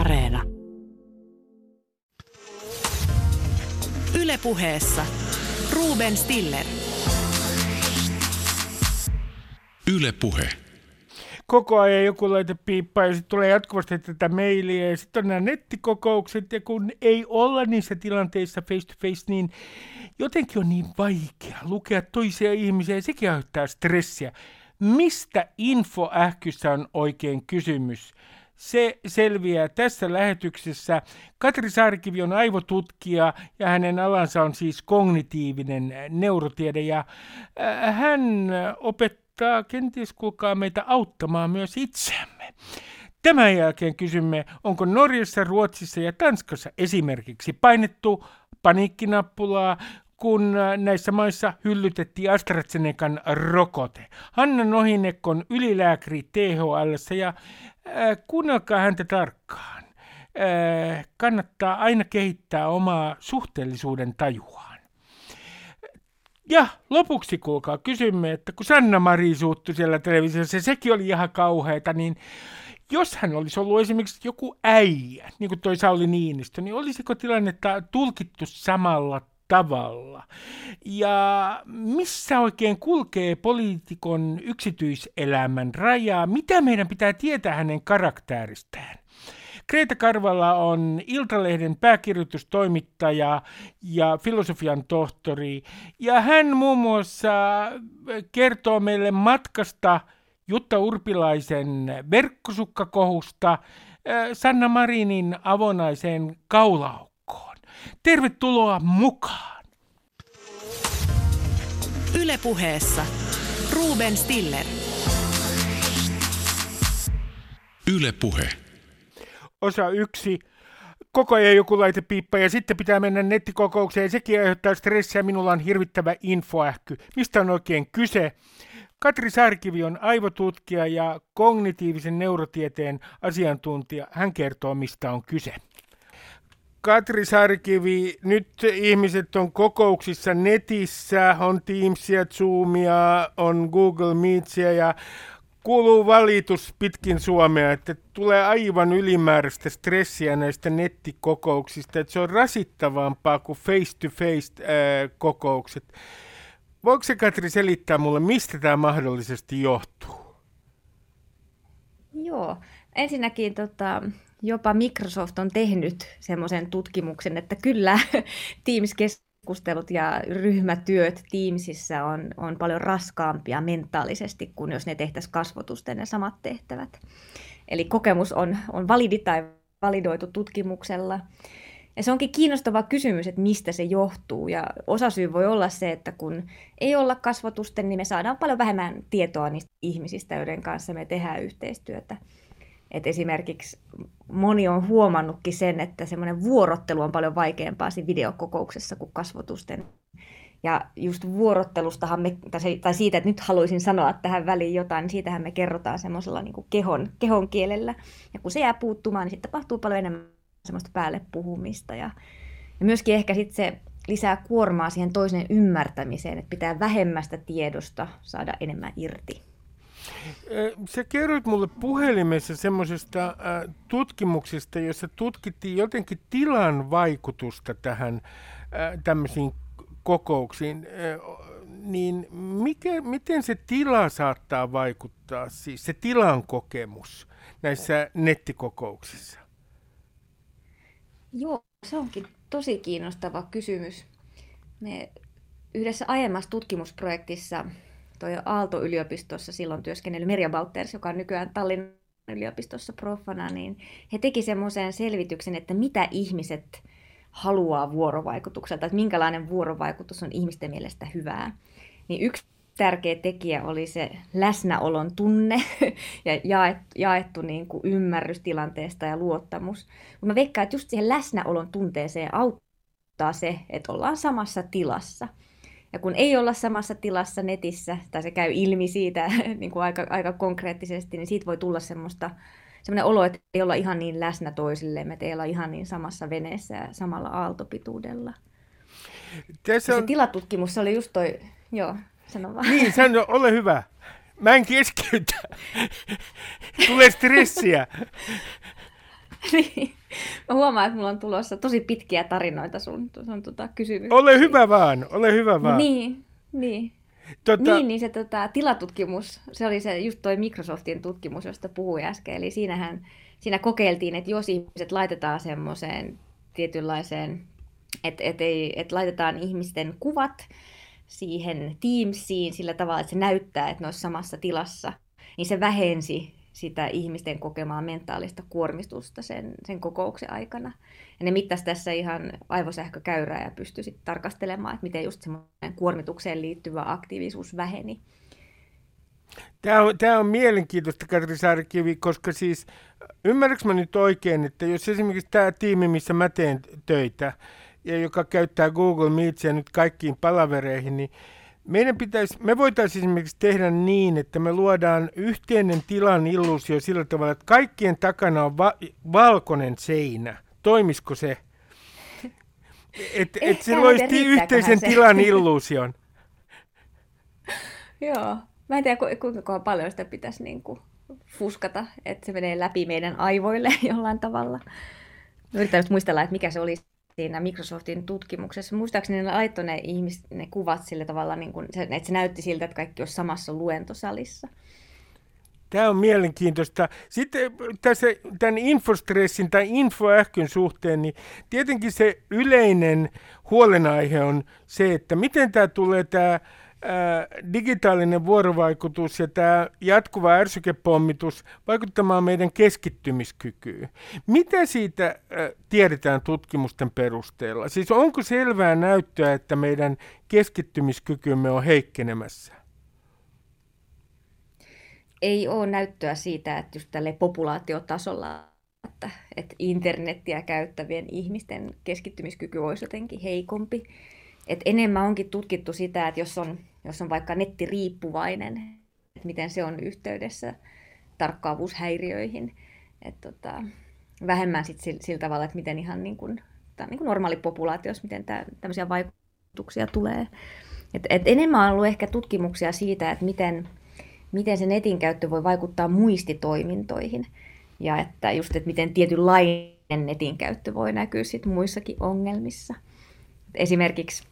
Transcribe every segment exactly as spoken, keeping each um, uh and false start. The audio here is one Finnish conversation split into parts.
Areena. Yle Puheessa Ruben Stiller. Yle Puhe. Koko ajan joku laite piippaa ja sitten tulee jatkuvasti tätä mailia ja sitten on nämä nettikokoukset ja kun ei olla niissä tilanteissa face to face, niin jotenkin on niin vaikea lukea toisia ihmisiä ja sekin aiheuttaa stressiä. Mistä infoähkyssä on oikein kysymys? Se selviää tässä lähetyksessä. Katri Saarikivi on aivotutkija ja hänen alansa on siis kognitiivinen neurotiede ja hän opettaa kenties kuulkaa meitä auttamaan myös itseämme. Tämän jälkeen kysymme, onko Norjassa, Ruotsissa ja Tanskassa esimerkiksi painettu paniikkinappulaa, kun näissä maissa hyllytettiin AstraZenecan rokote. Hanna Nohynek on ylilääkäri T H L:ssä ja äh, kuunnelkaa häntä tarkkaan. Äh, kannattaa aina kehittää omaa suhteellisuuden tajuaan. Ja lopuksi kuulkaa kysymme, että kun Sanna Marin suuttui siellä televisiossa, sekin oli ihan kauheata, niin jos hän olisi ollut esimerkiksi joku äijä, niin kuin toi Sauli Niinistö, niin olisiko tilannetta tulkittu samalla tavalla. Ja missä oikein kulkee poliitikon yksityiselämän rajaa? Mitä meidän pitää tietää hänen karakteristään? Kreeta Karvala on Iltalehden pääkirjoitustoimittaja ja filosofian tohtori. Ja hän muun muassa kertoo meille matkasta Jutta Urpilaisen verkkosukkakohusta Sanna Marinin avonaiseen kaulaukkoon. Tervetuloa mukaan! Yle Puheessa Ruben Stiller. Yle Puhe. Osa yksi. Koko ajan joku laite piippaa ja sitten pitää mennä nettikokoukseen. Sekin aiheuttaa stressiä. Minulla on hirvittävä infoähky. Mistä on oikein kyse? Katri Saarikivi on aivotutkija ja kognitiivisen neurotieteen asiantuntija. Hän kertoo, mistä on kyse. Katri Saarikivi, nyt ihmiset on kokouksissa netissä, on Teamsia, Zoomia, on Google Meetia ja kuuluu valitus pitkin Suomea, että tulee aivan ylimääräistä stressiä näistä nettikokouksista, että se on rasittavampaa kuin face-to-face ää, kokoukset. Voiko se Katri selittää mulle, mistä tämä mahdollisesti johtuu? Joo, ensinnäkin tota... jopa Microsoft on tehnyt semmoisen tutkimuksen, että kyllä Teams-keskustelut ja ryhmätyöt Teamsissa on, on paljon raskaampia mentaalisesti kuin jos ne tehtäisiin kasvotusten ne samat tehtävät. Eli kokemus on, on validi tai validoitu tutkimuksella. Ja se onkin kiinnostava kysymys, että mistä se johtuu. Ja osasyy voi olla se, että kun ei olla kasvotusten, niin me saadaan paljon vähemmän tietoa niistä ihmisistä, joiden kanssa me tehdään yhteistyötä. Et esimerkiksi moni on huomannutkin sen, että semmoinen vuorottelu on paljon vaikeampaa siinä videokokouksessa kuin kasvotusten. Ja just vuorottelustahan me, tai siitä, että nyt haluaisin sanoa tähän väliin jotain, niin siitähän me kerrotaan semmoisella niin kuin kehon, kehon kielellä. Ja kun se jää puuttumaan, niin sitten tapahtuu paljon enemmän semmoista päälle puhumista. Ja, ja myöskin ehkä sitten se lisää kuormaa siihen toisen ymmärtämiseen, että pitää vähemmästä tiedosta saada enemmän irti. Sä kerroit mulle puhelimessa semmoisesta tutkimuksesta, jossa tutkittiin jotenkin tilan vaikutusta tähän tämmöisiin kokouksiin, niin mikä, miten se tila saattaa vaikuttaa, siis se tilan kokemus näissä nettikokouksissa? Joo, se onkin tosi kiinnostava kysymys. Me yhdessä aiemmassa tutkimusprojektissa toi Aalto-yliopistossa silloin työskennellyt Mirja Bauters, joka on nykyään Tallinnan yliopistossa proffana, niin he teki semmoisen selvityksen, että mitä ihmiset haluaa vuorovaikutukselta, että minkälainen vuorovaikutus on ihmisten mielestä hyvää. Niin yksi tärkeä tekijä oli se läsnäolon tunne ja jaettu, jaettu niin kuin ymmärrys tilanteesta ja luottamus. Mutta mä veikkaan, että just siihen läsnäolon tunteeseen auttaa se, että ollaan samassa tilassa. Ja kun ei olla samassa tilassa netissä, tai se käy ilmi siitä niin kuin aika, aika konkreettisesti, niin siitä voi tulla semmoista, semmoinen olo, että ei olla ihan niin läsnä toisilleen, että ei olla ihan niin samassa veneessä ja samalla aaltopituudella. Tässä on... ja se tilatutkimus, se oli just toi, joo, sano vaan. Niin, sano, ole hyvä. Mä en keskeytä. Tulee stressiä. Niin. Mä huomaan, että mulla on tulossa tosi pitkiä tarinoita sun, sun tota, kysymyksiä. Ole hyvä vaan, ole hyvä vaan. Niin, niin. Tota... Niin, niin se tota, tilatutkimus, se oli se just toi Microsoftin tutkimus, josta puhuin äsken. Eli siinähän, siinä kokeiltiin, että jos ihmiset laitetaan semmoiseen tietynlaiseen, että et, et laitetaan ihmisten kuvat siihen Teamsiin sillä tavalla, että se näyttää, että ne olisi samassa tilassa, niin se vähensi sitä ihmisten kokemaa mentaalista kuormistusta sen, sen kokouksen aikana. Ja ne mittasi tässä ihan aivosähkökäyrää ja pystyi sitten tarkastelemaan, että miten just semmoinen kuormitukseen liittyvä aktiivisuus väheni. Tämä on, tämä on mielenkiintoista, Katri Saarikivi, koska siis ymmärränkö mä nyt oikein, että jos esimerkiksi tämä tiimi, missä mä teen töitä, ja joka käyttää Google Meetia nyt kaikkiin palavereihin, niin meidän pitäisi, me voitaisiin esimerkiksi tehdä niin, että me luodaan yhteinen tilan illuusio sillä tavalla, että kaikkien takana on va- valkoinen seinä. Toimisiko se? Että et se loisti yhteisen se. tilan illuusion. Joo. Mä en tiedä, kuinka paljon sitä pitäisi niin kuin fuskata, että se menee läpi meidän aivoille jollain tavalla. Yritän nyt muistella, että mikä se oli. Siinä Microsoftin tutkimuksessa. Muistaakseni ne laittoi ne, ihmis, ne kuvat sillä tavalla, niin kun se, että se näytti siltä, että kaikki olisi samassa luentosalissa. Tämä on mielenkiintoista. Sitten tässä, tämän infostressin tai infoähkyn suhteen, niin tietenkin se yleinen huolenaihe on se, että miten tämä tulee tämä ää, digitaalinen vuorovaikutus ja tämä jatkuva ärsykepommitus vaikuttamaan meidän keskittymiskykyyn. Mitä siitä ää, tiedetään tutkimusten perusteella? Siis onko selvää näyttöä, että meidän keskittymiskykymme on heikkenemässä? Ei ole näyttöä siitä, että just tälle populaatiotasolla, että, että internetiä käyttävien ihmisten keskittymiskyky olisi jotenkin heikompi. Et enemmän onkin tutkittu sitä, että jos on, jos on vaikka nettiriippuvainen, että miten se on yhteydessä tarkkaavuushäiriöihin. Et tota, vähemmän sit sillä, sillä tavalla, että miten ihan niin kuin, tää on niin kuin normaali populaatiossa, miten tää, tämmöisiä vaikutuksia tulee. Et, et enemmän on ollut ehkä tutkimuksia siitä, että miten... miten se netin käyttö voi vaikuttaa muistitoimintoihin ja että just, että miten tietynlainen netin käyttö voi näkyä sit muissakin ongelmissa. Esimerkiksi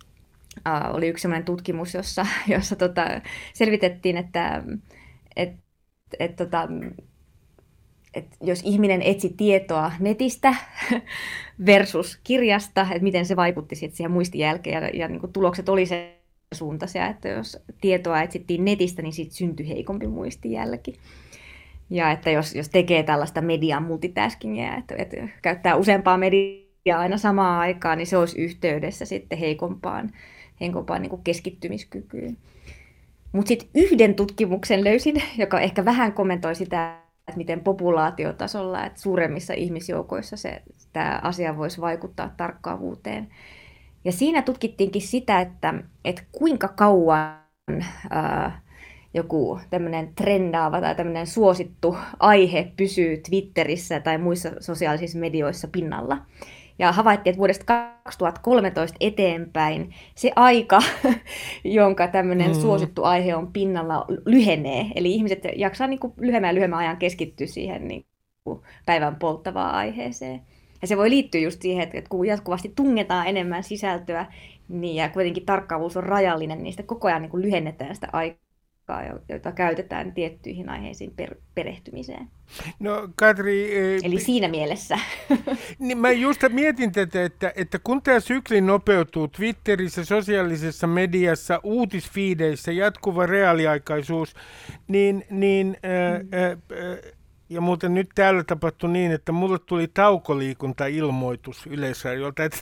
äh, oli yksi sellainen tutkimus, jossa, jossa tota, selvitettiin, että et, et, tota, et jos ihminen etsi tietoa netistä versus kirjasta, että miten se vaikutti sit siihen muistijälkeen ja, ja niin kuin tulokset oli se, suuntaisia, että jos tietoa etsittiin netistä, niin siitä syntyi heikompi muistijälki. Ja että jos, jos tekee tällaista median multitaskingia, että, että käyttää useampaa mediaa aina samaan aikaan, niin se olisi yhteydessä sitten heikompaan, heikompaan niin kuin keskittymiskykyyn. Mutta sitten yhden tutkimuksen löysin, joka ehkä vähän kommentoi sitä, että miten populaatiotasolla, että suuremmissa ihmisjoukoissa se, tämä asia voisi vaikuttaa tarkkaavuuteen. Ja siinä tutkittiinkin sitä, että, että kuinka kauan ää, joku tämmöinen trendaava tai tämmöinen suosittu aihe pysyy Twitterissä tai muissa sosiaalisissa medioissa pinnalla. Ja havaittiin, että vuodesta kaksituhattakolmetoista eteenpäin se aika, jonka tämmöinen mm. suosittu aihe on pinnalla, lyhenee. Eli ihmiset jaksaa niin kuin lyhemmän ja lyhemmän ajan keskittyä siihen niin kuin päivän polttavaan aiheeseen. Ja se voi liittyä just siihen, että kun jatkuvasti tungetaan enemmän sisältöä, niin ja kuitenkin tarkkaavuus on rajallinen, niin sitä koko ajan niin kuin lyhennetään sitä aikaa, jota käytetään tiettyihin aiheisiin per- perehtymiseen. No, Katri... Eli siinä mielessä. Niin mä just mietin tätä, että, että kun tämä sykli nopeutuu Twitterissä, sosiaalisessa mediassa, uutisfiideissä, jatkuva reaaliaikaisuus, niin... niin äh, äh, ja muuten nyt täällä tapahtui niin, että mulle tuli taukoliikuntailmoitus Yleisradiolta, että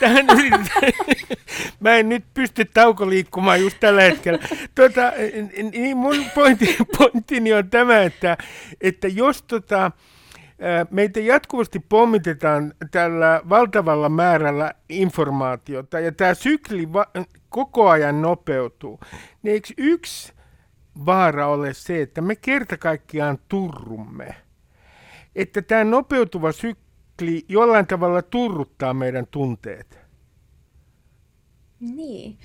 tähän yritetään. Mä en nyt pysty taukoliikkumaan just tällä hetkellä. Tuota, niin mun pointti, pointtini on tämä, että, että jos tota, meitä jatkuvasti pommitetaan tällä valtavalla määrällä informaatiota, ja tämä sykli va- koko ajan nopeutuu, niin eikö yksi... vaara ole se, että me kerta kaikkiaan turrumme. Että tämä nopeutuva sykli jollain tavalla turruttaa meidän tunteet. Niin.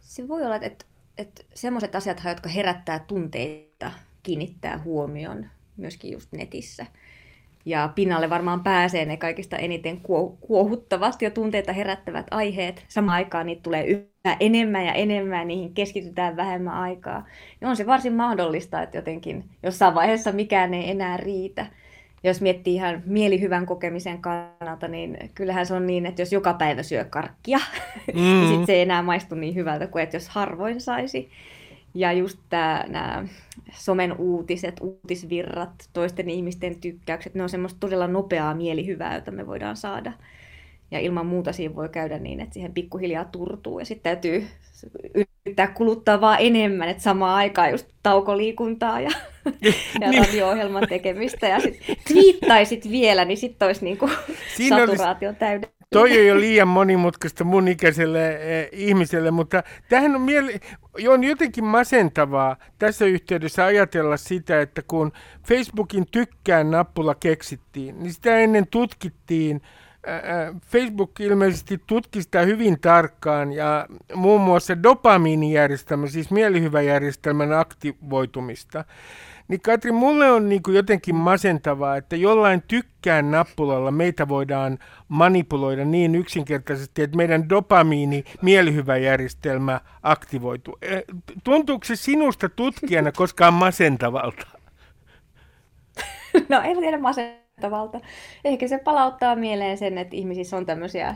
Se voi olla, että, että sellaiset asiat, jotka herättää tunteita, kiinnittää huomion myöskin just netissä. Ja pinnalle varmaan pääsee ne kaikista eniten kuohuttavasti ja tunteita herättävät aiheet. Samaan aikaan niitä tulee yhä enemmän ja enemmän, niihin keskitytään vähemmän aikaa. Ja on se varsin mahdollista, että jotenkin jossain vaiheessa mikään ei enää riitä. Jos miettii ihan mielihyvän kokemisen kannalta, niin kyllähän se on niin, että jos joka päivä syö karkkia, mm-hmm. niin sit se ei enää maistu niin hyvältä kuin että jos harvoin saisi. Ja just tää, nämä somen uutiset, uutisvirrat, toisten ihmisten tykkäykset, ne on semmoista todella nopeaa mielihyvää, jota me voidaan saada. Ja ilman muuta siinä voi käydä niin, että siihen pikkuhiljaa turtuu ja sitten täytyy yrittää kuluttaa vaan enemmän, että samaan aikaan just taukoliikuntaa ja, ja radio-ohjelman tekemistä ja sitten twiittaisit vielä, niin sitten olisi niinku saturaatio täydellinen. Toi on jo liian monimutkaista mun ikäiselle eh, ihmiselle, mutta tämähän on, miele- on jotenkin masentavaa tässä yhteydessä ajatella sitä, että kun Facebookin tykkään nappula keksittiin, niin sitä ennen tutkittiin. Facebook ilmeisesti tutki sitä hyvin tarkkaan ja muun muassa dopamiinijärjestelmän, siis mielihyväjärjestelmän aktivoitumista. Niin Katri, mulle on niin kuin jotenkin masentavaa, että jollain tykkään nappulalla meitä voidaan manipuloida niin yksinkertaisesti, että meidän dopamiini-mielihyväjärjestelmä aktivoituu. Tuntuuko se sinusta tutkijana koskaan masentavalta? No en tiedä masentavalta. Ehkä se palauttaa mieleen sen, että ihmisissä on tämmöisiä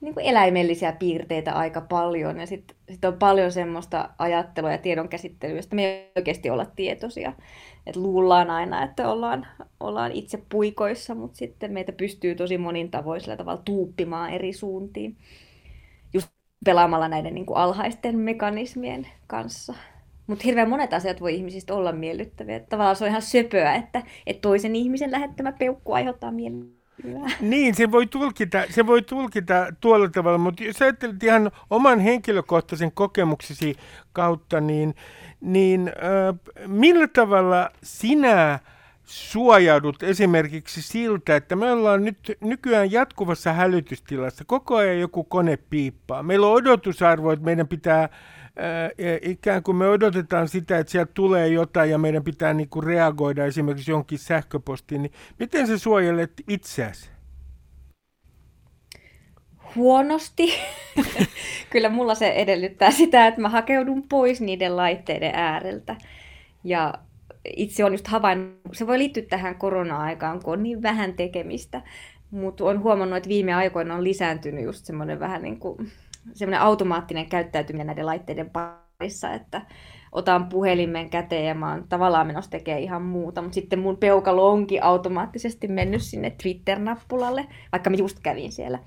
niin kuin eläimellisiä piirteitä aika paljon ja sitten sit on paljon semmoista ajattelua ja tiedonkäsittelyä, josta me ei oikeasti olla tietoisia. Et luullaan aina, että ollaan, ollaan itse puikoissa, mutta sitten meitä pystyy tosi monin tavoin sillä tavalla tuuppimaan eri suuntiin, just pelaamalla näiden niin kuin alhaisten mekanismien kanssa. Mutta hirveän monet asiat voi ihmisistä olla miellyttäviä. Tavallaan se on ihan söpöä, että, että toisen ihmisen lähettämä peukku aiheuttaa miellyttäviä. Kyllä. Niin, se voi tulkita, se voi tulkita tuolla tavalla, mutta jos ajattelet ihan oman henkilökohtaisen kokemuksesi kautta, niin, niin äh, millä tavalla sinä suojaudut esimerkiksi siltä, että me ollaan nyt nykyään jatkuvassa hälytystilassa, koko ajan joku kone piippaa. Meillä on odotusarvo, että meidän pitää, äh, ikään kuin me odotetaan sitä, että sieltä tulee jotain ja meidän pitää niin kuin reagoida esimerkiksi jonkin sähköpostiin. Niin miten sä suojelet itseäsi? Huonosti. Kyllä mulla se edellyttää sitä, että mä hakeudun pois niiden laitteiden ääreltä ja itse on just havainnut, se voi liittyä tähän korona-aikaan, kun on niin vähän tekemistä, mutta olen huomannut, että viime aikoina on lisääntynyt just semmoinen vähän niin kuin semmoinen automaattinen käyttäytyminen näiden laitteiden parissa, että otan puhelimen käteen ja mä oon tavallaan menossa tekemään ihan muuta, mutta sitten mun peukalo onkin automaattisesti mennyt sinne Twitter-nappulalle, vaikka mä just kävin siellä.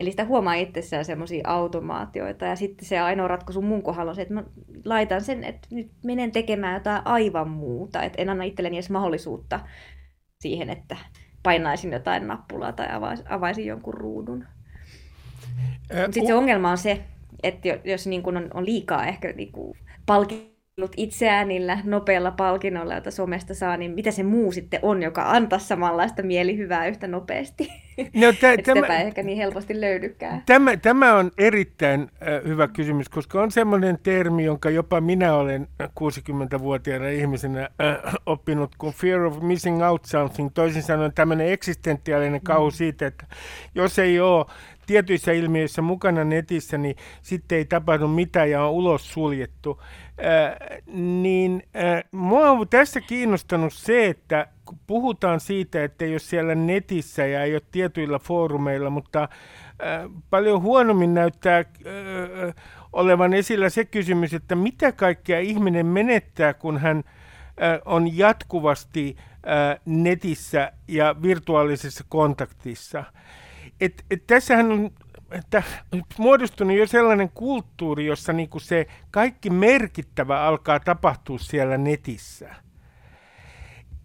Eli sitä huomaa itsessään semmoisia automaatioita ja sitten se ainoa ratkaisu mun kohdalla on se, että mä laitan sen, että nyt menen tekemään jotain aivan muuta. Että en anna itselleni edes mahdollisuutta siihen, että painaisin jotain nappulaa tai avaisin jonkun ruudun. Ää, sitten se ongelma on se, että jos niin kun on, on liikaa ehkä niin kun palkinnut itseään niillä nopeilla palkinnoilla, joita somesta saa, niin mitä se muu sitten on, joka antaa samanlaista mielihyvää yhtä nopeasti? No, t- että tämä, ehkä niin helposti löydykään. Tämä, tämä on erittäin äh, hyvä kysymys, koska on semmoinen termi, jonka jopa minä olen kuusikymmentävuotiaana ihmisenä äh, oppinut, kun fear of missing out something, toisin sanoen tämmöinen eksistentiaalinen kauhu mm. siitä, että jos ei ole tietyissä ilmiöissä mukana netissä, niin sitten ei tapahdu mitään ja on ulos suljettu. Äh, niin äh, mua on tässä kiinnostanut se, että puhutaan siitä, että ei ole siellä netissä ja ei ole tietyillä foorumeilla, mutta äh, paljon huonommin näyttää äh, olevan esillä se kysymys, että mitä kaikkea ihminen menettää, kun hän äh, on jatkuvasti äh, netissä ja virtuaalisessa kontaktissa. Et, et tässähän on että muodostunut jo sellainen kulttuuri, jossa niinku se kaikki merkittävä alkaa tapahtua siellä netissä,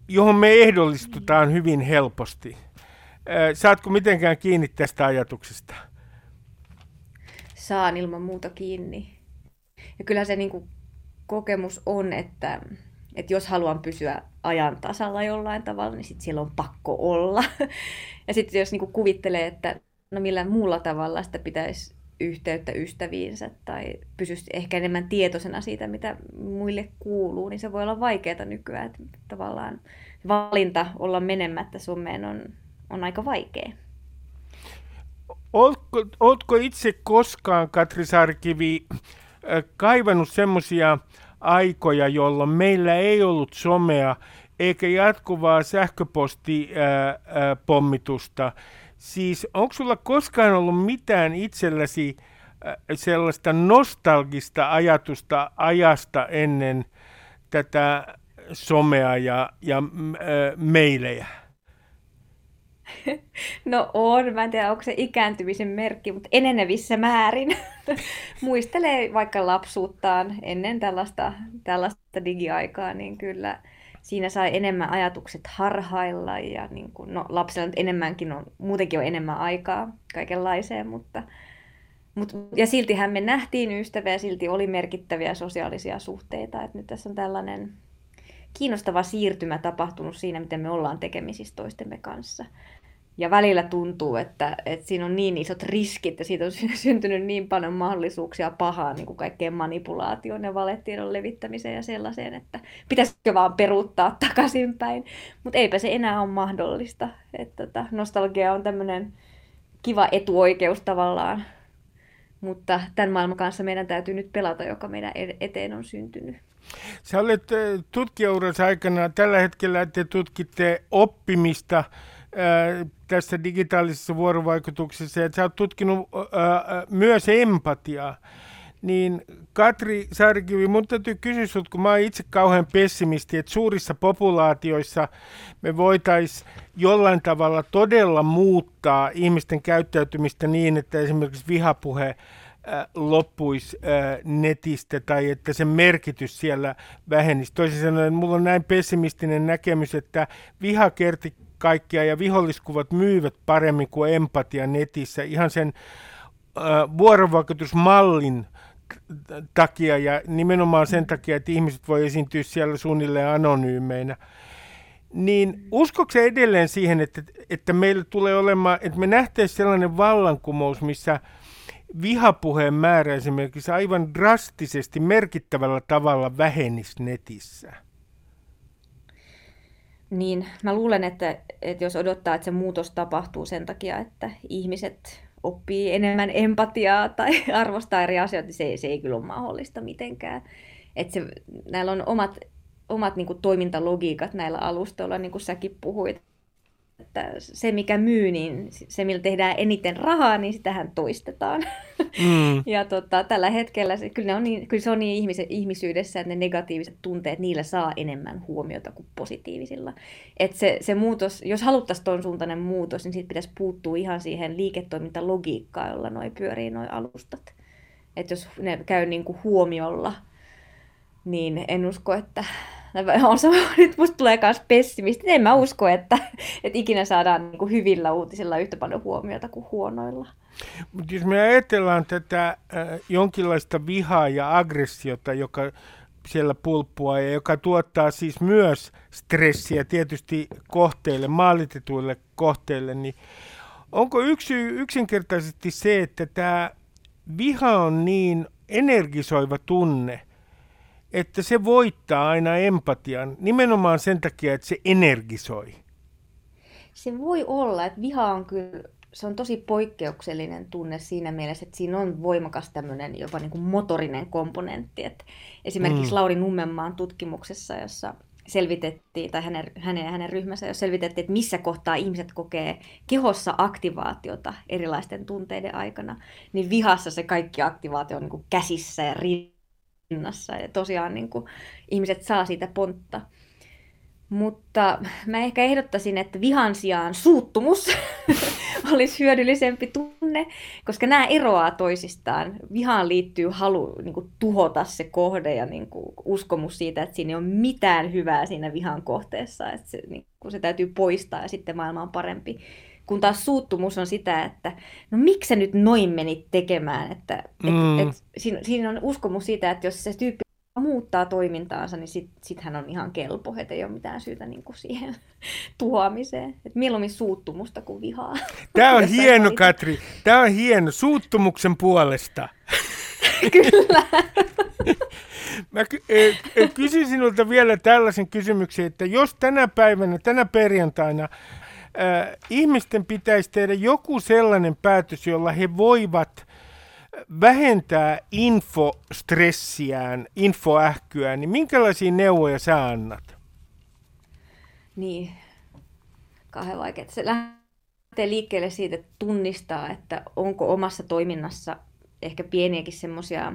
johon me ehdollistutaan hyvin helposti. Saatko mitenkään kiinni tästä ajatuksesta? Saan ilman muuta kiinni. Ja kyllä se niin kuin kokemus on, että, että jos haluan pysyä ajan tasalla jollain tavalla, niin sit siellä on pakko olla. Ja sitten jos niin kuin kuvittelee, että no millään muulla tavalla sitä pitäisi yhteyttä ystäviinsä tai pysyisi ehkä enemmän tietoisena siitä, mitä muille kuuluu, niin se voi olla vaikeaa nykyään. Että tavallaan valinta olla menemättä Suomeen on, on aika vaikea. Oletko, oletko itse koskaan, Katri Saarikivi, kaivannut semmoisia aikoja, jolloin meillä ei ollut somea eikä jatkuvaa sähköpostipommitusta? Siis onko sulla koskaan ollut mitään itselläsi sellaista nostalgista ajatusta ajasta ennen tätä somea ja, ja meilejä? No on, mä en tiedä, onko se ikääntymisen merkki, mutta enenevissä määrin. Muistelee vaikka lapsuuttaan ennen tällaista, tällaista digiaikaa, niin kyllä siinä sai enemmän ajatukset harhailla. Ja niin kuin, no, lapsella nyt enemmänkin on, muutenkin on enemmän aikaa kaikenlaiseen, mutta... Mut, ja siltihän me nähtiin ystäviä ja silti oli merkittäviä sosiaalisia suhteita. Et nyt tässä on tällainen kiinnostava siirtymä tapahtunut siinä, miten me ollaan tekemisissä toistemme kanssa. Ja välillä tuntuu, että, että siinä on niin isot riskit ja siitä on syntynyt niin paljon mahdollisuuksia pahaa, niin kuin kaikkeen manipulaatioon ja valetiedon levittämiseen ja sellaiseen, että pitäisikö vaan peruuttaa takaisinpäin. Mutta eipä se enää ole mahdollista. Et, tota, nostalgia on tämmöinen kiva etuoikeus tavallaan. Mutta tämän maailman kanssa meidän täytyy nyt pelata, joka meidän eteen on syntynyt. Sä olet tutkijaurasi aikana, tällä hetkellä te tutkitte oppimista ää, tässä digitaalisessa vuorovaikutuksessa, ja sä olet tutkinut ää, myös empatiaa. Niin Katri Saarikivi, mun täytyy kysyä sut, kun mä oon itse kauhean pessimisti, että suurissa populaatioissa me voitaisiin jollain tavalla todella muuttaa ihmisten käyttäytymistä niin, että esimerkiksi vihapuhe loppuisi netistä tai että sen merkitys siellä vähenisi. Toisin sanoen, mulla on näin pessimistinen näkemys, että viha kerti kaikkia ja viholliskuvat myyvät paremmin kuin empatia netissä ihan sen vuorovaikutusmallin takia ja nimenomaan sen takia, että ihmiset voi esiintyä siellä suunnilleen anonyymeinä. Niin uskotko sä edelleen siihen, että, että meillä tulee olemaan, että me nähtäisiin sellainen vallankumous, missä vihapuheen määrä esimerkiksi aivan drastisesti merkittävällä tavalla vähenisi netissä? Niin, mä luulen, että, että jos odottaa, että se muutos tapahtuu sen takia, että ihmiset oppii enemmän empatiaa tai arvostaa eri asioita, niin se, se ei kyllä ole mahdollista mitenkään. Että se, näillä on omat, omat niin kuin toimintalogiikat näillä alustoilla, niin kuin säkin puhuit. Että se, mikä myy, niin se, millä tehdään eniten rahaa, niin sitähän toistetaan. Mm. Ja tota, tällä hetkellä se, kyllä, ne on niin, kyllä se on niin ihmisen, ihmisyydessä, että ne negatiiviset tunteet, niillä saa enemmän huomiota kuin positiivisilla. Että se, se muutos, jos haluttaisiin tuon suuntainen muutos, niin siitä pitäisi puuttua ihan siihen liiketoimintalogiikkaan, jolla noi pyörii noi alustat. Että jos ne käy niin kuin huomiolla, niin en usko, että... On sama, nyt musta tulee myös pessimisti. En mä usko, että, että ikinä saadaan niin kuin hyvillä uutisilla yhtä paljon huomiota kuin huonoilla. Mut jos me ajatellaan tätä äh, jonkinlaista vihaa ja aggressiota, joka siellä pulppua ja joka tuottaa siis myös stressiä tietysti kohteille, maalitetuille kohteille, niin onko yksi, yksinkertaisesti se, että tämä viha on niin energisoiva tunne, että se voittaa aina empatian, nimenomaan sen takia, että se energisoi? Se voi olla, että viha on kyllä, se on tosi poikkeuksellinen tunne siinä mielessä, että siinä on voimakas tämmöinen jopa niin kuin motorinen komponentti. Että esimerkiksi mm. Lauri Nummenmaan tutkimuksessa, jossa selvitettiin, tai hänen, hänen ja hänen ryhmänsä, jos selvitettiin, että missä kohtaa ihmiset kokee kehossa aktivaatiota erilaisten tunteiden aikana, niin vihassa se kaikki aktivaatio on niin kuin käsissä ja rinnassa. Ja tosiaan niin kuin, ihmiset saa siitä pontta. Mutta mä ehkä ehdottaisin, että vihan sijaan suuttumus olisi hyödyllisempi tunne, koska nämä eroaa toisistaan. Vihaan liittyy halu niin kuin tuhota se kohde ja niin kuin uskomus siitä, että siinä ei ole mitään hyvää siinä vihan kohteessa. Että se, niin kuin, se täytyy poistaa ja sitten maailma on parempi. Kun taas suuttumus on sitä, että no miksi sä nyt noin menit tekemään, että mm. et, et, siinä, siinä on uskomus siitä, että jos se tyyppi muuttaa toimintaansa, niin sit, sit hän on ihan kelpo, et ei ole mitään syytä niin kuin siihen tuhoamiseen. Et mieluummin suuttumusta kuin vihaa. Tämä on hieno, Katri. Tämä on hieno. Suuttumuksen puolesta. Kyllä. Mä kysyn sinulta vielä tällaisen kysymyksen, että jos tänä päivänä, tänä perjantaina, äh, ihmisten pitäisi tehdä joku sellainen päätös, jolla he voivat vähentää infostressiään, infoähkyään, niin minkälaisia neuvoja sä annat? Niin, kauhean vaikeaa. Se lähtee liikkeelle siitä, että tunnistaa, että onko omassa toiminnassa ehkä pieniäkin semmoisia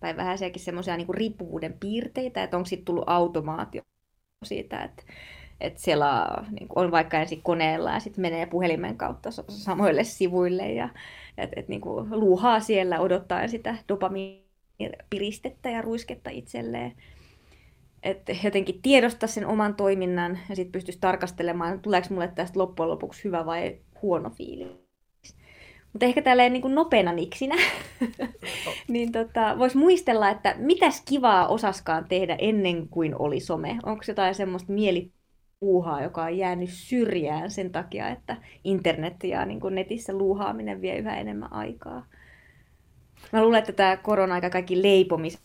tai vähäisiäkin semmoisia niin kuin riippuvuuden piirteitä, että onko siitä tullut automaatio siitä, että, että selaa niin kuin on vaikka ensin koneella ja sitten menee puhelimen kautta samoille sivuille ja että, että niin kuin luuhaa siellä odottaa sitä dopamiinipiristettä ja ruisketta itselleen. Että jotenkin tiedostaa sen oman toiminnan ja sitten pystyisi tarkastelemaan, tuleeko mulle tästä loppujen lopuksi hyvä vai huono fiilis. Mutta ehkä tälleen niin kuin nopeana niksinä, niin tota, voisi muistella, että mitäs kivaa osaskaan tehdä ennen kuin oli some. Onko jotain semmoista mielipuuhaa, joka on jäänyt syrjään sen takia, että internet ja niin kuin netissä luuhaaminen vie yhä enemmän aikaa. Mä luulen, että tämä korona-aika, kaikki leipomiset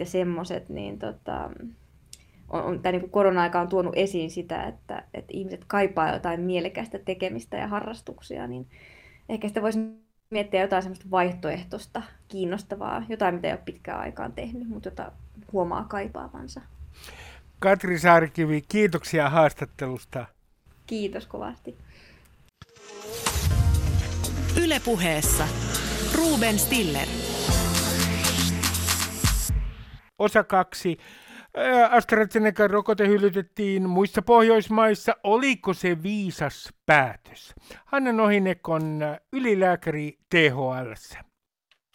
ja semmoiset, niin tota, on, tämä niin kuin korona-aika on tuonut esiin sitä, että, että ihmiset kaipaa jotain mielekästä tekemistä ja harrastuksia, niin ehkä sitä voisi miettiä jotain semmoista vaihtoehtoista, kiinnostavaa, jotain mitä ei ole pitkään aikaan tehnyt, mutta jota huomaa kaipaavansa. Katri Saarikivi, kiitoksia haastattelusta. Kiitos kovasti. Yle Puheessa Ruben Stiller. Osa kaksi. AstraZenecan rokote hyllytettiin muissa Pohjoismaissa. Oliko se viisas päätös? Hanna Nohynek on ylilääkäri T H L:ssä.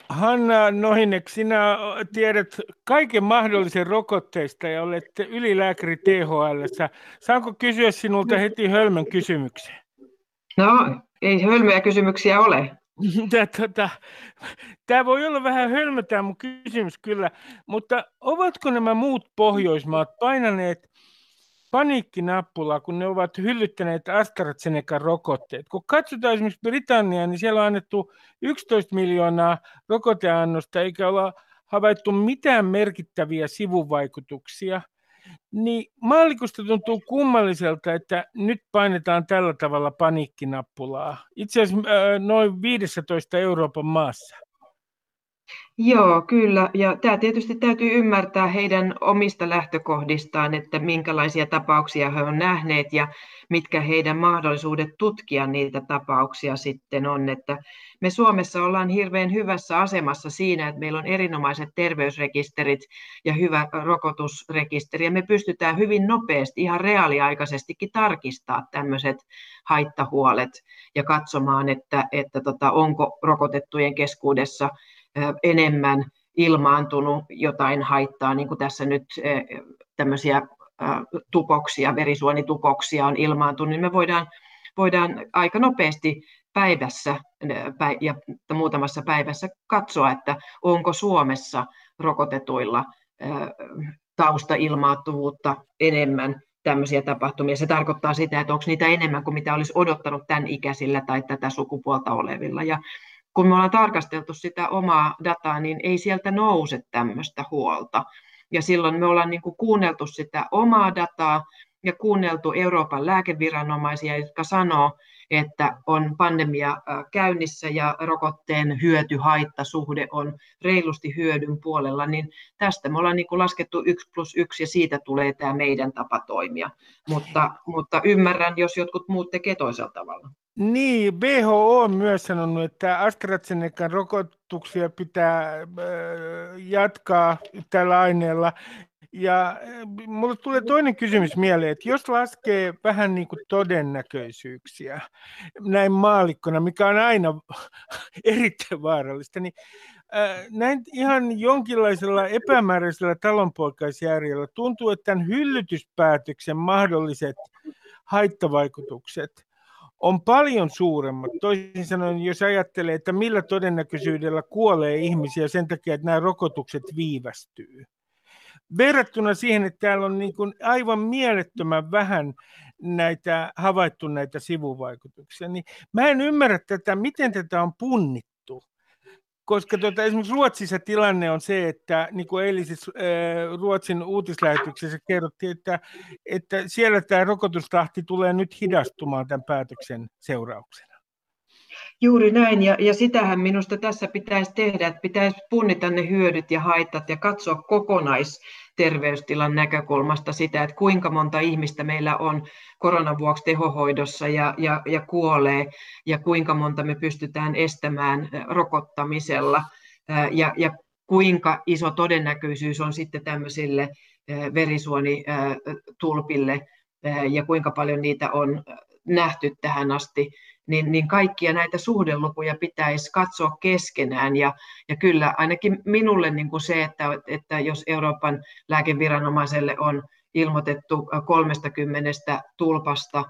Hanna Nohynek, sinä tiedät kaiken mahdollisen rokotteista ja olet ylilääkäri T H L:ssä. Saanko kysyä sinulta heti hölmön kysymyksen? No, ei hölmöjä kysymyksiä ole. Tämä voi olla vähän hölmö tämä mun kysymys kyllä, mutta ovatko nämä muut Pohjoismaat painaneet paniikkinappulaa, kun ne ovat hyllyttäneet AstraZenecan rokotteet? Kun katsotaan esimerkiksi Britanniaa, niin siellä on annettu yksitoista miljoonaa rokoteannosta, eikä olla havaittu mitään merkittäviä sivuvaikutuksia. Niin maallikosta tuntuu kummalliselta, että nyt painetaan tällä tavalla paniikkinappulaa. Itse asiassa noin viisitoista Euroopan maassa. Joo, kyllä. Ja tämä tietysti täytyy ymmärtää heidän omista lähtökohdistaan, että minkälaisia tapauksia he ovat nähneet ja mitkä heidän mahdollisuudet tutkia niitä tapauksia sitten on. Että me Suomessa ollaan hirveän hyvässä asemassa siinä, että meillä on erinomaiset terveysrekisterit ja hyvä rokotusrekisteri. Ja me pystytään hyvin nopeasti, ihan reaaliaikaisestikin tarkistamaan tämmöiset haittahuolet ja katsomaan, että, että tota, onko rokotettujen keskuudessa enemmän ilmaantunut jotain haittaa, niin kuin tässä nyt tämmöisiä tukoksia, verisuonitukoksia on ilmaantunut, niin me voidaan, voidaan aika nopeasti päivässä ja muutamassa päivässä katsoa, että onko Suomessa rokotetuilla taustailmaantuvuutta enemmän tämmöisiä tapahtumia. Se tarkoittaa sitä, että onko niitä enemmän kuin mitä olisi odottanut tämän ikäisillä tai tätä sukupuolta olevilla. Ja kun me ollaan tarkasteltu sitä omaa dataa, niin ei sieltä nouse tämmöistä huolta. Ja silloin me ollaan niin kuin kuunneltu sitä omaa dataa ja kuunneltu Euroopan lääkeviranomaisia, jotka sanoo, että on pandemia käynnissä ja rokotteen hyöty-haittasuhde on reilusti hyödyn puolella, niin tästä me ollaan niin kuin laskettu yksi plus yksi ja siitä tulee tämä meidän tapa toimia. Mutta, mutta ymmärrän, jos jotkut muut tekee toisella tavalla. Niin, W H O on myös sanonut, että AstraZenecan rokotuksia pitää jatkaa tällä aineella. Ja mulle tulee toinen kysymys mieleen, että jos laskee vähän niin kuin todennäköisyyksiä näin maallikkona, mikä on aina erittäin vaarallista, niin näin ihan jonkinlaisella epämääräisellä talonpoikaisjärjellä tuntuu, että tämän hyllytyspäätöksen mahdolliset haittavaikutukset on paljon suuremmat. Toisin sanoen, jos ajattelee, että millä todennäköisyydellä kuolee ihmisiä sen takia, että nämä rokotukset viivästyy. Verrattuna siihen, että täällä on niin kuin aivan mielettömän vähän näitä, havaittu näitä sivuvaikutuksia, niin mä en ymmärrä tätä, miten tätä on punnittu. Koska tuota, esimerkiksi Ruotsissa tilanne on se, että niin kuin eilisessä Ruotsin uutislähetyksessä kerrottiin, että, että siellä tämä rokotustahti tulee nyt hidastumaan tämän päätöksen seurauksena. Juuri näin, ja, ja sitähän minusta tässä pitäisi tehdä, että pitäisi punnita ne hyödyt ja haitat ja katsoa kokonaisterveystilan näkökulmasta sitä, että kuinka monta ihmistä meillä on koronan vuoksi tehohoidossa ja, ja, ja kuolee, ja kuinka monta me pystytään estämään rokottamisella, ja, ja kuinka iso todennäköisyys on sitten tämmöisille verisuonitulpille, ja kuinka paljon niitä on nähty tähän asti. Niin, niin kaikkia näitä suhdelukuja pitäisi katsoa keskenään. Ja, ja kyllä ainakin minulle niin kuin se, että, että jos Euroopan lääkeviranomaiselle on ilmoitettu kolmekymmentä tulpasta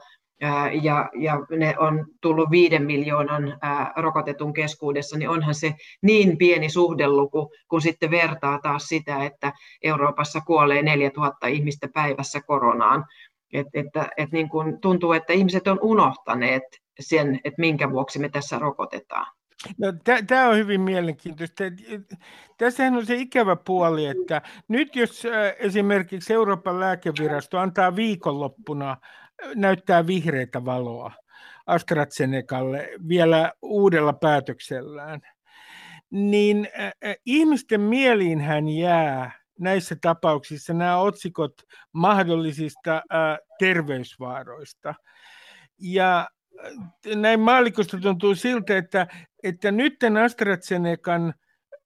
ja, ja ne on tullut viiden miljoonan rokotetun keskuudessa, niin onhan se niin pieni suhdeluku, kun sitten vertaa taas sitä, että Euroopassa kuolee neljätuhatta ihmistä päivässä koronaan. Et, että, et niin kuin tuntuu, että ihmiset on unohtaneet sen, että minkä vuoksi me tässä rokotetaan. No, tämä on hyvin mielenkiintoista. Tässähän on se ikävä puoli, että nyt jos esimerkiksi Euroopan lääkevirasto antaa viikonloppuna näyttää vihreätä valoa AstraZenecalle vielä uudella päätöksellään, niin ihmisten mieliinhän jää näissä tapauksissa nämä otsikot mahdollisista terveysvaaroista. Ja näin maallikosta tuntuu siltä, että, että nyt tämän AstraZenecan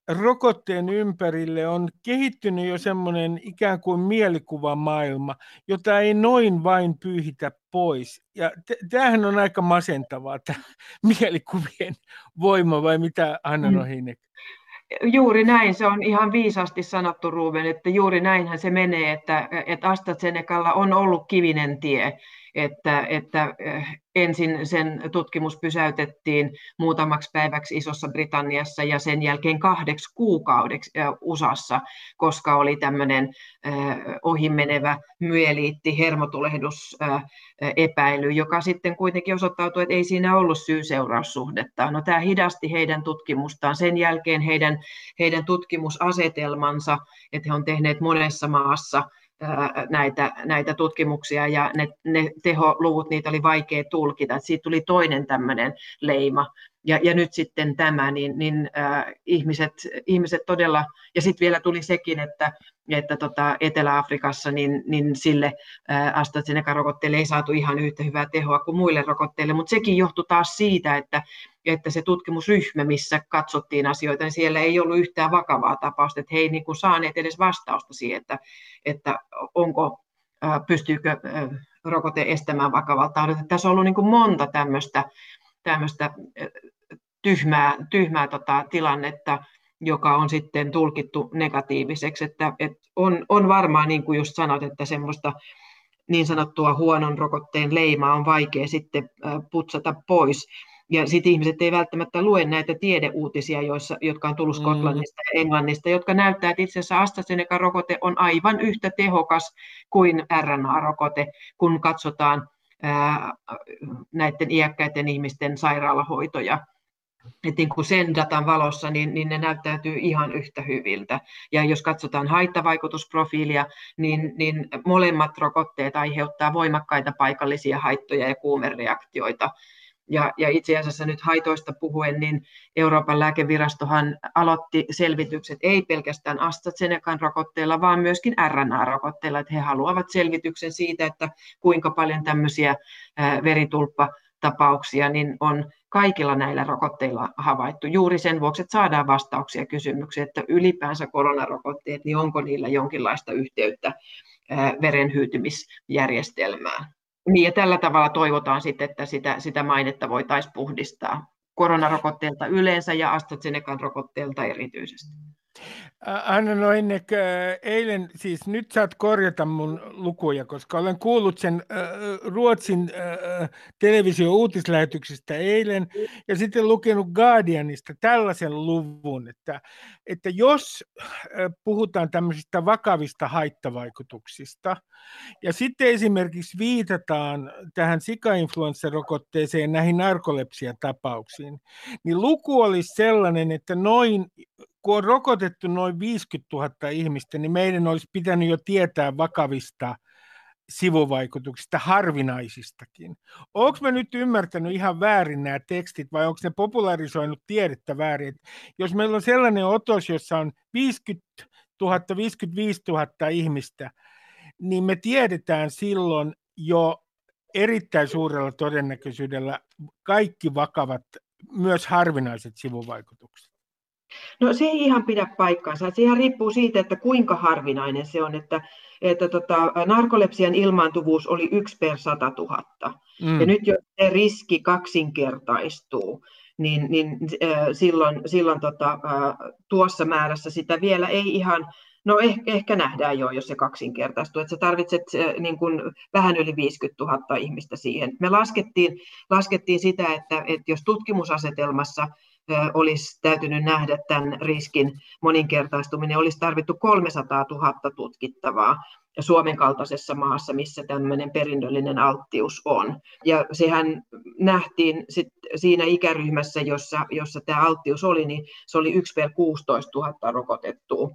rokotteen ympärille on kehittynyt jo semmoinen ikään kuin mielikuvamaailma, jota ei noin vain pyyhitä pois. Ja tämähän on aika masentavaa, tämä mielikuvien voima, vai mitä Hanna Nohynek? Juuri näin, se on ihan viisasti sanottu, Ruben, että juuri näinhän se menee, että, että AstraZenecalla on ollut kivinen tie. Että, että ensin sen tutkimus pysäytettiin muutamaksi päiväksi Isossa Britanniassa ja sen jälkeen kahdeksi kuukaudeksi U S A:ssa, koska oli tämmöinen ohimenevä myeliitti, hermotulehdus epäily, joka sitten kuitenkin osoittautui, että ei siinä ollut syy-seuraussuhdetta. No, tämä hidasti heidän tutkimustaan, sen jälkeen heidän, heidän tutkimusasetelmansa, että he on tehneet monessa maassa Näitä, näitä tutkimuksia ja ne, ne teholuvut, niitä oli vaikea tulkita. Siitä tuli toinen tämmöinen leima ja, ja nyt sitten tämä, niin, niin äh, ihmiset, ihmiset todella, ja sitten vielä tuli sekin, että, että tota Etelä-Afrikassa niin, niin sille äh, AstraZeneca-rokotteelle ei saatu ihan yhtä hyvää tehoa kuin muille rokotteille, mutta sekin johtui taas siitä, että että se tutkimusryhmä, missä katsottiin asioita, niin siellä ei ollut yhtään vakavaa tapausta, että he ei niin kuin saaneet edes vastausta siihen, että, että onko, pystyykö rokote estämään vakavalta taudilta. Tässä on ollut niin kuin monta tämmöistä, tämmöistä tyhmää, tyhmää tota tilannetta, joka on sitten tulkittu negatiiviseksi, että, että on, on varmaan niin kuin just sanot, että semmoista niin sanottua huonon rokotteen leimaa on vaikea sitten putsata pois. Ja sitten ihmiset ei välttämättä lue näitä tiedeuutisia, joissa, jotka on tullut Skotlannista ja Englannista, jotka näyttää, että itse asiassa AstraZeneca-rokote on aivan yhtä tehokas kuin R N A-rokote, kun katsotaan ää, näiden iäkkäiden ihmisten sairaalahoitoja. Et niin kuin sen datan valossa, niin, niin ne näyttäytyy ihan yhtä hyviltä. Ja jos katsotaan haittavaikutusprofiilia, niin, niin molemmat rokotteet aiheuttaa voimakkaita paikallisia haittoja ja kuumereaktioita. Ja, ja itse asiassa nyt haitoista puhuen, niin Euroopan lääkevirastohan aloitti selvitykset ei pelkästään AstraZenecan rokotteilla, vaan myöskin R N A-rokotteilla. Että he haluavat selvityksen siitä, että kuinka paljon tämmöisiä veritulppatapauksia niin on kaikilla näillä rokotteilla havaittu. Juuri sen vuoksi, että saadaan vastauksia kysymyksiin, että ylipäänsä koronarokotteet, niin onko niillä jonkinlaista yhteyttä veren hyytymisjärjestelmään. Niin, ja tällä tavalla toivotaan sitten, että sitä, sitä mainetta voitaisiin puhdistaa koronarokotteelta yleensä ja AstraZenecan rokotteelta erityisesti. Hanna Nohynek, eilen, siis nyt saat korjata mun lukuja, koska olen kuullut sen äh, Ruotsin äh, televisio-uutislähetyksestä eilen ja sitten lukenut Guardianista tällaisen luvun, että, että jos äh, puhutaan tämmöisistä vakavista haittavaikutuksista ja sitten esimerkiksi viitataan tähän sikainfluenssarokotteeseen näihin narkolepsiatapauksiin, niin luku olisi sellainen, että noin kun on rokotettu noin viisikymmentätuhatta ihmistä, niin meidän olisi pitänyt jo tietää vakavista sivuvaikutuksista, harvinaisistakin. Onko mä nyt ymmärtänyt ihan väärin nämä tekstit, vai onko ne popularisoinut tiedettä väärin? Et jos meillä on sellainen otos, jossa on viisikymmentätuhatta, viisikymmentäviisituhatta ihmistä, niin me tiedetään silloin jo erittäin suurella todennäköisyydellä kaikki vakavat, myös harvinaiset sivuvaikutukset. No se ei ihan pidä paikkaansa. Se ihan riippuu siitä, että kuinka harvinainen se on, että, että tota, narkolepsian ilmaantuvuus oli yksi per sata tuhatta. Mm. Ja nyt jos se riski kaksinkertaistuu, niin, niin äh, silloin, silloin tota, äh, tuossa määrässä sitä vielä ei ihan, no eh, ehkä nähdään jo, jos se kaksinkertaistuu. Että sä tarvitset äh, niin kuin vähän yli viisikymmentätuhatta ihmistä siihen. Me laskettiin, laskettiin sitä, että, että jos tutkimusasetelmassa olisi täytynyt nähdä tämän riskin moninkertaistuminen, olisi tarvittu kolmesataatuhatta tutkittavaa Suomen kaltaisessa maassa, missä tämmöinen perinnöllinen alttius on. Ja sehän nähtiin sit siinä ikäryhmässä, jossa, jossa tämä alttius oli, niin se oli yksi per kuusitoistatuhatta rokotettua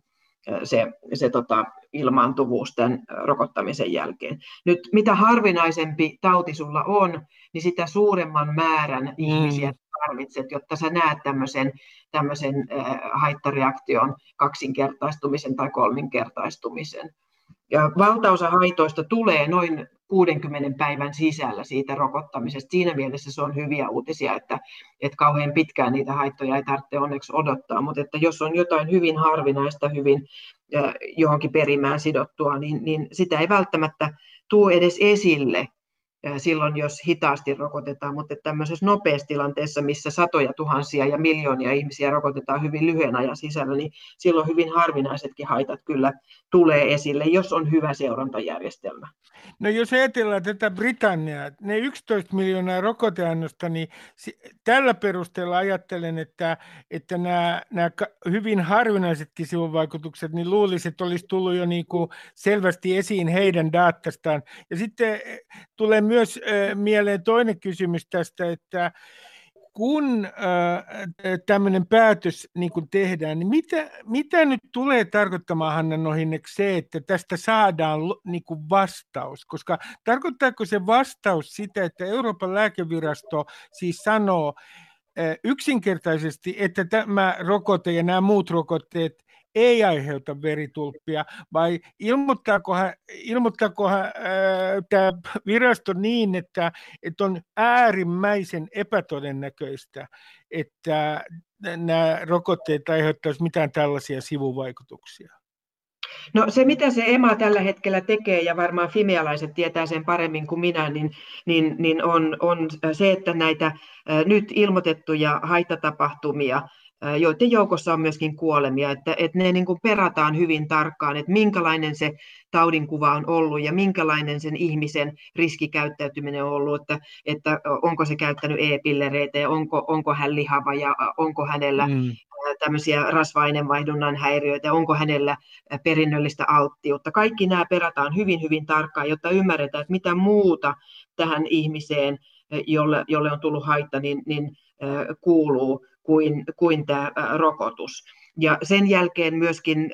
se, se tota, ilmaantuvuus tämän rokottamisen jälkeen. Nyt mitä harvinaisempi tauti sulla on, niin sitä suuremman määrän mm. ihmisiä tarvitset, jotta sä näet tämmöisen, tämmöisen haittareaktion kaksinkertaistumisen tai kolminkertaistumisen. Ja valtaosa haitoista tulee noin kuudenkymmenen päivän sisällä siitä rokottamisesta. Siinä mielessä se on hyviä uutisia, että, että kauhean pitkään niitä haittoja ei tarvitse onneksi odottaa, mutta että jos on jotain hyvin harvinaista, hyvin johonkin perimään sidottua, niin, niin sitä ei välttämättä tule edes esille silloin, jos hitaasti rokotetaan, mutta tämmöisessä nopeassa tilanteessa, missä satoja tuhansia ja miljoonia ihmisiä rokotetaan hyvin lyhyen ajan sisällä, niin silloin hyvin harvinaisetkin haitat kyllä tulee esille, jos on hyvä seurantajärjestelmä. No jos ajatellaan tätä Britanniaa, ne yksitoista miljoonaa rokoteannosta, niin tällä perusteella ajattelen, että, että nämä, nämä hyvin harvinaisetkin sivuvaikutukset, niin luulisi, että olisi tullut jo niin kuin selvästi esiin heidän datastaan. Ja sitten tulee myös mieleen toinen kysymys tästä, että kun tämmöinen päätös niin kun tehdään, niin mitä, mitä nyt tulee tarkoittamaan, Hanna Nohynek, se, että tästä saadaan niin kun vastaus? Koska tarkoittaako se vastaus sitä, että Euroopan lääkevirasto siis sanoo yksinkertaisesti, että tämä rokote ja nämä muut rokotteet ei aiheuta veritulppia, vai ilmoittaako hän, ilmoittaako hän ää, tämä virasto niin, että, että on äärimmäisen epätodennäköistä, että nämä rokotteet aiheuttaisivat mitään tällaisia sivuvaikutuksia? No se, mitä se E M A tällä hetkellä tekee, ja varmaan fimealaiset tietää sen paremmin kuin minä, niin, niin, niin on, on se, että näitä ää, nyt ilmoitettuja haittatapahtumia, joiden joukossa on myöskin kuolemia, että, että ne niin kuin perataan hyvin tarkkaan, että minkälainen se taudinkuva on ollut ja minkälainen sen ihmisen riskikäyttäytyminen on ollut, että, että onko se käyttänyt e-pillereitä ja onko, onko hän lihava ja onko hänellä mm. tämmöisiä rasva-aineenvaihdunnan häiriöitä, onko hänellä perinnöllistä alttiutta. Kaikki nämä perataan hyvin, hyvin tarkkaan, jotta ymmärretään, että mitä muuta tähän ihmiseen, jolle, jolle on tullut haitta, niin, niin kuuluu kuin, kuin tämä rokotus. Ja sen jälkeen myöskin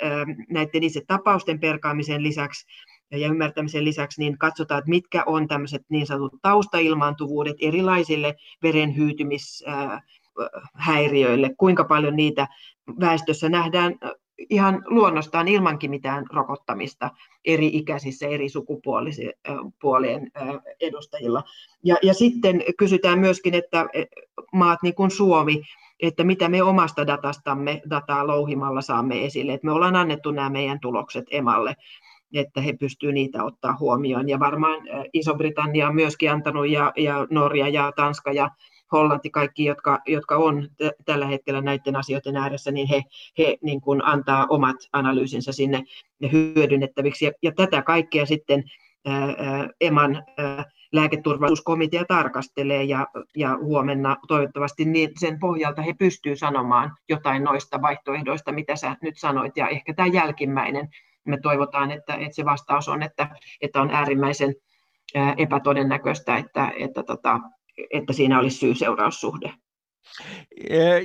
näiden itse tapausten perkaamisen lisäksi ja ymmärtämisen lisäksi niin katsotaan, että mitkä on tämmöiset niin sanotut taustailmaantuvuudet erilaisille veren hyytymishäiriöille, kuinka paljon niitä väestössä nähdään ihan luonnostaan ilmankin mitään rokottamista eri ikäisissä, eri sukupuolien edustajilla. Ja, ja sitten kysytään myöskin, että maat niin kuin Suomi, että mitä me omasta datastamme, dataa louhimalla saamme esille. Että me ollaan annettu nämä meidän tulokset E M A:lle, että he pystyvät niitä ottaa huomioon. Ja varmaan Iso-Britannia on myöskin antanut, ja, ja Norja ja Tanska ja Hollanti, kaikki, jotka, jotka on t- tällä hetkellä näiden asioiden ääressä, niin he, he niin kuin antaa omat analyysinsä sinne hyödynnettäviksi. Ja, ja tätä kaikkea sitten ää, E M A:n ää, lääketurvallisuuskomitea tarkastelee, ja, ja huomenna toivottavasti niin sen pohjalta he pystyvät sanomaan jotain noista vaihtoehdoista, mitä sä nyt sanoit, ja ehkä tämä jälkimmäinen. Me toivotaan, että, että se vastaus on, että, että on äärimmäisen epätodennäköistä, että, että, tota, että siinä olisi syy-seuraussuhde.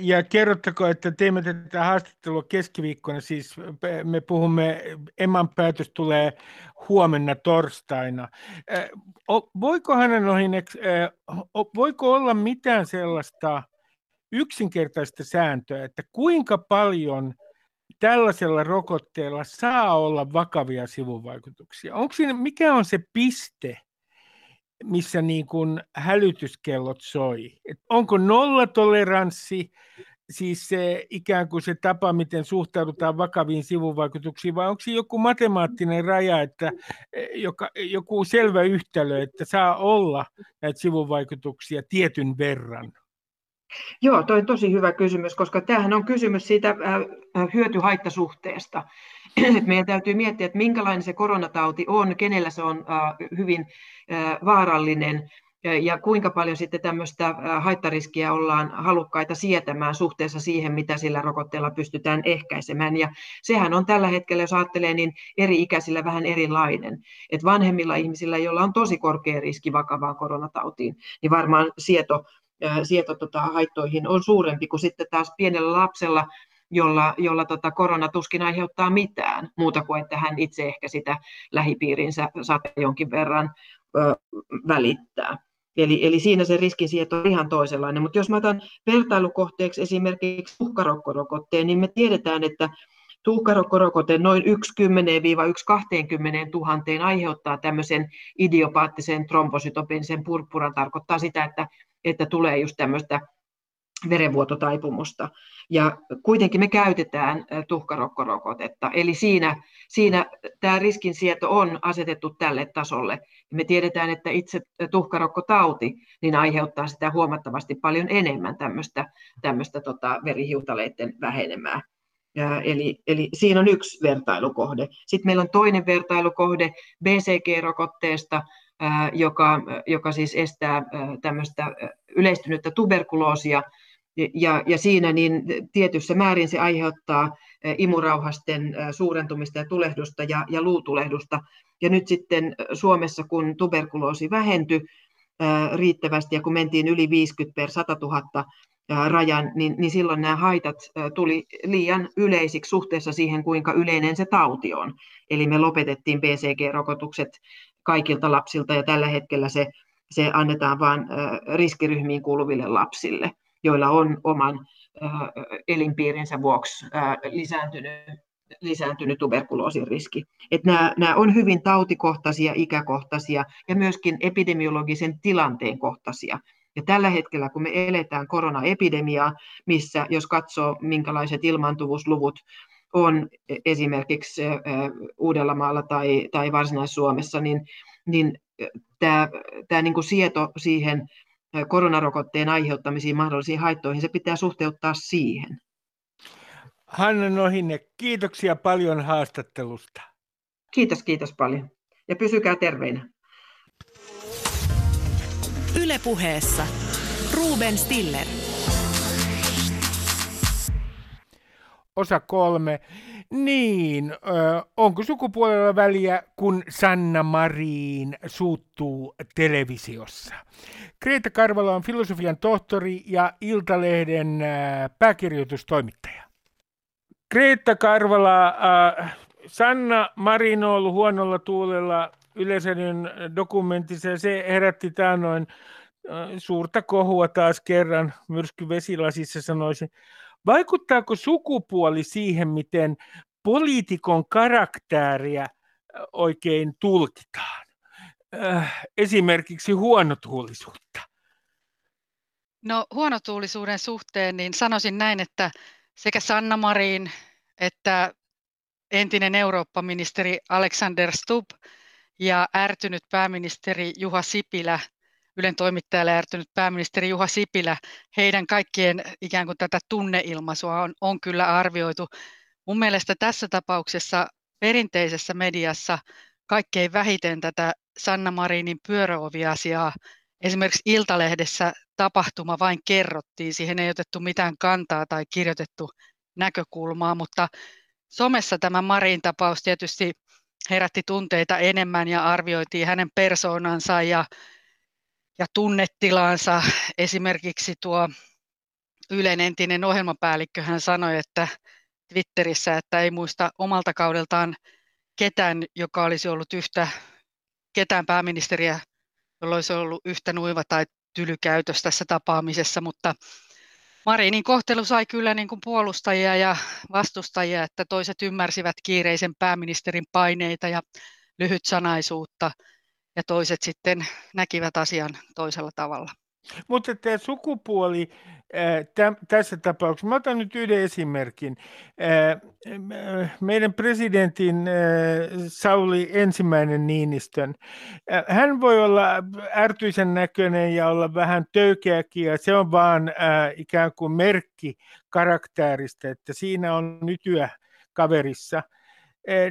Ja kerrottako, että teemme tätä haastattelua keskiviikkona, siis me puhumme, E M A:n päätös tulee huomenna torstaina. Voiko Hanna Nohynek, voiko olla mitään sellaista yksinkertaista sääntöä, että kuinka paljon tällaisella rokotteella saa olla vakavia sivuvaikutuksia? Onko siinä, mikä on se piste, missä niin kuin hälytyskellot soi? Et onko nollatoleranssi, siis se, ikään kuin se tapa, miten suhtaudutaan vakaviin sivuvaikutuksiin, vai onko siinä joku matemaattinen raja, että joka, joku selvä yhtälö, että saa olla näitä sivuvaikutuksia tietyn verran? Joo, toi on tosi hyvä kysymys, koska tämähän on kysymys siitä hyöty-haittasuhteesta. Meidän täytyy miettiä, että minkälainen se koronatauti on, kenellä se on hyvin vaarallinen ja kuinka paljon sitten tämmöistä haittariskiä ollaan halukkaita sietämään suhteessa siihen, mitä sillä rokotteella pystytään ehkäisemään. Ja sehän on tällä hetkellä, jos ajattelee, niin eri-ikäisillä vähän erilainen. Että vanhemmilla ihmisillä, joilla on tosi korkea riski vakavaan koronatautiin, niin varmaan sieto sieto tota, haittoihin on suurempi kuin sitten taas pienellä lapsella, jolla, jolla tota, korona tuskin aiheuttaa mitään muuta kuin, että hän itse ehkä sitä lähipiirinsä saattaa jonkin verran ö, välittää. Eli, eli siinä se riskinsieto on ihan toisenlainen. Mutta jos mä otan vertailukohteeksi esimerkiksi tuhkarokkorokotteen, niin me tiedetään, että tuhkarokkorokote noin kymmenestä kahteenkymmeneentuhanteen aiheuttaa tämmöisen idiopaattisen trombosytopenisen purppuran, tarkoittaa sitä, että että tulee just tämmöistä verenvuototaipumusta. Ja kuitenkin me käytetään tuhkarokkorokotetta, eli siinä, siinä tämä riskinsieto on asetettu tälle tasolle. Me tiedetään, että itse tuhkarokkotauti niin aiheuttaa sitä huomattavasti paljon enemmän tämmöistä, tämmöistä tota verihiutaleiden vähenemää. Ja eli, eli siinä on yksi vertailukohde. Sitten meillä on toinen vertailukohde B C G-rokotteesta, Joka, joka siis estää tämmöistä yleistynyttä tuberkuloosia, ja, ja siinä niin tietyssä määrin se aiheuttaa imurauhasten suurentumista ja tulehdusta ja, ja luutulehdusta. Ja nyt sitten Suomessa, kun tuberkuloosi vähentyi riittävästi ja kun mentiin yli viisikymmentä per satatuhatta rajan, niin, niin silloin nämä haitat tuli liian yleisiksi suhteessa siihen, kuinka yleinen se tauti on. Eli me lopetettiin B C G-rokotukset kaikilta lapsilta, ja tällä hetkellä se, se annetaan vain riskiryhmiin kuuluville lapsille, joilla on oman elinpiirinsä vuoksi lisääntynyt, lisääntynyt tuberkuloosin riski. Et nämä, nämä on hyvin tautikohtaisia, ikäkohtaisia ja myöskin epidemiologisen tilanteen kohtaisia. Ja tällä hetkellä, kun me eletään koronaepidemiaa, missä jos katsoo, minkälaiset ilmaantuvuusluvut on esimerkiksi Uudellamaalla tai, tai Varsinais-Suomessa, niin, niin tämä, tämä niin kuin sieto siihen koronarokotteen aiheuttamisiin mahdollisiin haittoihin, se pitää suhteuttaa siihen. Hanna Nohynek, kiitoksia paljon haastattelusta. Kiitos, kiitos paljon. Ja pysykää terveinä. Yle Puheessa Ruben Stiller. Osa kolme. Niin, onko sukupuolella väliä, kun Sanna Marin suuttuu televisiossa? Kreeta Karvala on filosofian tohtori ja Iltalehden pääkirjoitustoimittaja. Kreeta Karvala, Sanna Marin on ollut huonolla tuulella Yleisradion dokumentissa, ja se herätti taannoin suurta kohua taas kerran, myrsky vesilasissa sanoisin. Vaikuttaako sukupuoli siihen, miten poliitikon karaktääriä oikein tulkitaan? Esimerkiksi huonotuulisuutta. No huonotuulisuuden suhteen niin sanoisin näin, että sekä Sanna Marin että entinen Eurooppa-ministeri Alexander Stubb ja ärtynyt pääministeri Juha Sipilä Ylen toimittajalle ärtynyt pääministeri Juha Sipilä, heidän kaikkien ikään kuin tätä tunneilmaisua on, on kyllä arvioitu. Mun mielestä tässä tapauksessa perinteisessä mediassa kaikkein vähiten tätä Sanna Marinin pyöröoviasiaa. Esimerkiksi Iltalehdessä tapahtuma vain kerrottiin, siihen ei otettu mitään kantaa tai kirjoitettu näkökulmaa, mutta somessa tämä Marin tapaus tietysti herätti tunteita enemmän ja arvioitiin hänen persoonansa ja, ja tunnetilaansa. Esimerkiksi tuo Ylen entinen ohjelmapäällikkö hän sanoi, että Twitterissä, että ei muista omalta kaudeltaan ketään, joka olisi ollut yhtä, ketään pääministeriä, jolla olisi ollut yhtä nuiva tai tylykäytös tässä tapaamisessa, mutta Marinin kohtelu sai kyllä niin kuin puolustajia ja vastustajia, että toiset ymmärsivät kiireisen pääministerin paineita ja lyhytsanaisuutta ja toiset sitten näkivät asian toisella tavalla. Mutta tämä sukupuoli ää, tässä tapauksessa, mä otan nyt yhden esimerkin. Ää, meidän presidentin ää, Sauli ensimmäinen Niinistön, ää, hän voi olla ärtyisen näköinen ja olla vähän töykeäkin ja se on vaan ää, ikään kuin merkki karakterista, että siinä on nykyä kaverissa.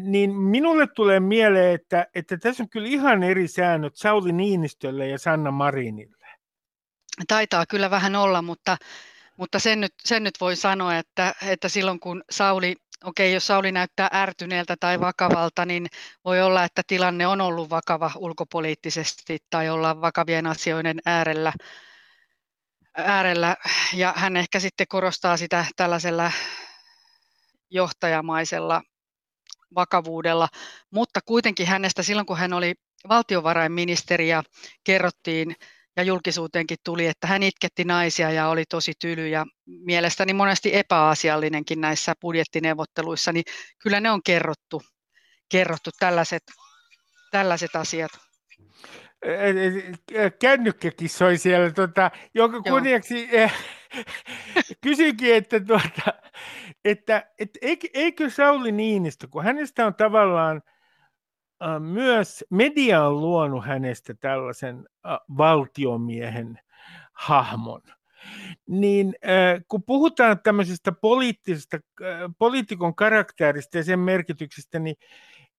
Niin minulle tulee mieleen, että, että tässä on kyllä ihan eri säännöt Sauli Niinistölle ja Sanna Marinille. Taitaa kyllä vähän olla, mutta, mutta sen, nyt, sen nyt voi sanoa, että, että silloin kun Sauli, okei, jos Sauli näyttää ärtyneeltä tai vakavalta, niin voi olla, että tilanne on ollut vakava ulkopoliittisesti tai ollaan vakavien asioiden äärellä, äärellä ja hän ehkä sitten korostaa sitä tällaisella johtajamaisella vakavuudella, mutta kuitenkin hänestä silloin kun hän oli valtiovarainministeri ja kerrottiin, ja julkisuuteenkin tuli, että hän itketti naisia ja oli tosi tyly ja mielestäni monesti epäasiallinenkin näissä budjettineuvotteluissa, niin kyllä ne on kerrottu, kerrottu tällaiset, tällaiset asiat. Kännykkäkin soi siellä, tuota, jonka kunniaksi eh, kysyinkin, että, tuota, että et, eikö Sauli Niinistö, kun hänestä on tavallaan myös media on luonut hänestä tällaisen valtiomiehen hahmon, niin kun puhutaan tämmöisestä poliittisesta, poliitikon karakterista ja sen merkityksestä, niin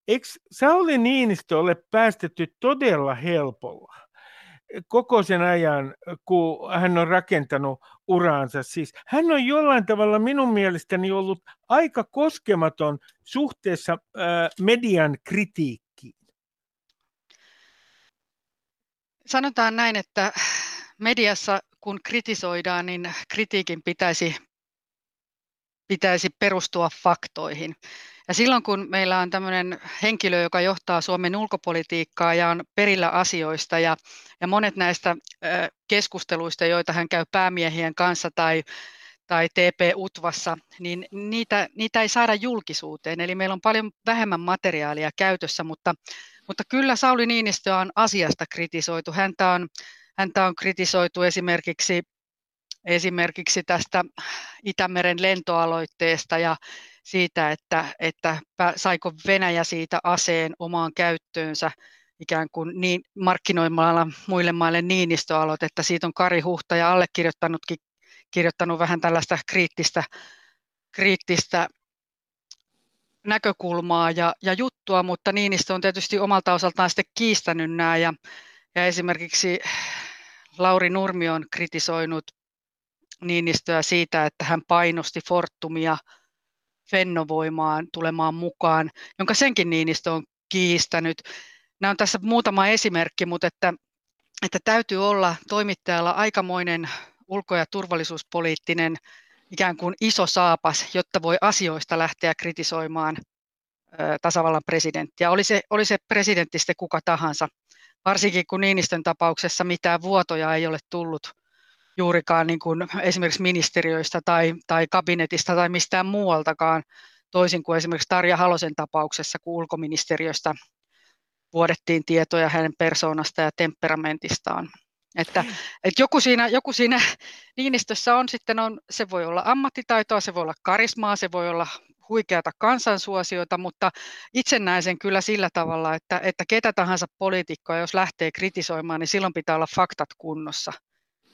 eikö Sauli Niinistö ole päästetty todella helpolla koko sen ajan, kun hän on rakentanut uraansa? Siis hän on jollain tavalla minun mielestäni ollut aika koskematon suhteessa median kritiikkiin. Sanotaan näin, että mediassa kun kritisoidaan, niin kritiikin pitäisi, pitäisi perustua faktoihin. Ja silloin kun meillä on tämmöinen henkilö, joka johtaa Suomen ulkopolitiikkaa ja on perillä asioista ja, ja monet näistä keskusteluista, joita hän käy päämiehien kanssa tai, tai T P-utvassa, niin niitä, niitä ei saada julkisuuteen. Eli meillä on paljon vähemmän materiaalia käytössä, mutta Mutta kyllä Sauli Niinistöä on asiasta kritisoitu. Häntä on, häntä on kritisoitu esimerkiksi, esimerkiksi tästä Itämeren lentoaloitteesta ja siitä, että, että saiko Venäjä siitä aseen omaan käyttöönsä ikään kuin niin, markkinoimalla muille maille Niinistö-aloitetta. Siitä on Kari Huhtaja allekirjoittanutkin, kirjoittanut vähän tällaista kriittistä, kriittistä näkökulmaa ja, ja juttua, mutta Niinistö on tietysti omalta osaltaan sitten kiistänyt nämä ja, ja esimerkiksi Lauri Nurmi on kritisoinut Niinistöä siitä, että hän painosti Fortumia Fennovoimaan tulemaan mukaan, jonka senkin Niinistö on kiistänyt. Nämä on tässä muutama esimerkki, mutta että, että täytyy olla toimittajalla aikamoinen ulko- ja turvallisuuspoliittinen ikään kuin iso saapas, jotta voi asioista lähteä kritisoimaan ö, tasavallan presidenttiä. Oli se, oli se presidentti sitten kuka tahansa, varsinkin kun Niinistön tapauksessa mitään vuotoja ei ole tullut juurikaan niin kuin esimerkiksi ministeriöistä tai, tai kabinetista tai mistään muualtakaan, toisin kuin esimerkiksi Tarja Halosen tapauksessa, kun ulkoministeriöstä vuodettiin tietoja hänen persoonasta ja temperamentistaan. Että, että joku, siinä, joku siinä Niinistössä on sitten, on, se voi olla ammattitaitoa, se voi olla karismaa, se voi olla huikeata kansansuosiota, mutta itse näen sen kyllä sillä tavalla, että, että ketä tahansa poliitikkoa, jos lähtee kritisoimaan, niin silloin pitää olla faktat kunnossa.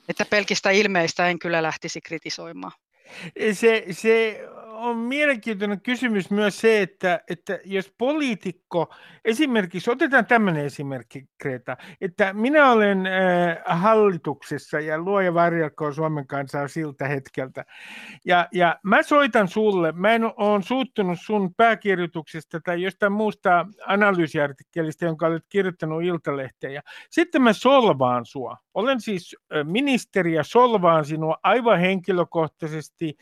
Että pelkistä ilmeistä en kyllä lähtisi kritisoimaan. Se, se on mielenkiintoinen kysymys myös se, että, että jos poliitikko, esimerkiksi otetaan tämmöinen esimerkki, Kreeta, että minä olen äh, hallituksessa ja luoja varjelkoon Suomen kansaa siltä hetkeltä. Ja, ja mä soitan sulle, mä en ole suuttunut sun pääkirjoituksesta tai jostain muusta analyysiartikkelista, jonka olet kirjoittanut Iltalehteen. Ja sitten mä solvaan sua. Olen siis ministeri ja solvaan sinua aivan henkilökohtaisesti.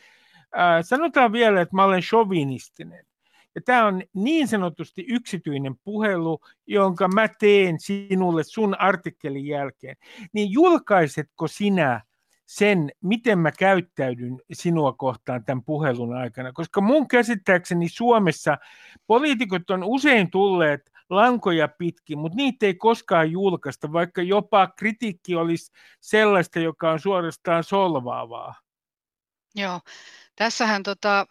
Sanotaan vielä, että mä olen chauvinistinen. Ja tämä on niin sanotusti yksityinen puhelu, jonka mä teen sinulle sun artikkelin jälkeen. Niin julkaisetko sinä sen, miten mä käyttäydyn sinua kohtaan tämän puhelun aikana? Koska mun käsittääkseni Suomessa poliitikot on usein tulleet lankoja pitkin, mutta niitä ei koskaan julkaista, vaikka jopa kritiikki olisi sellaista, joka on suorastaan solvaavaa. Joo, tässähän tota,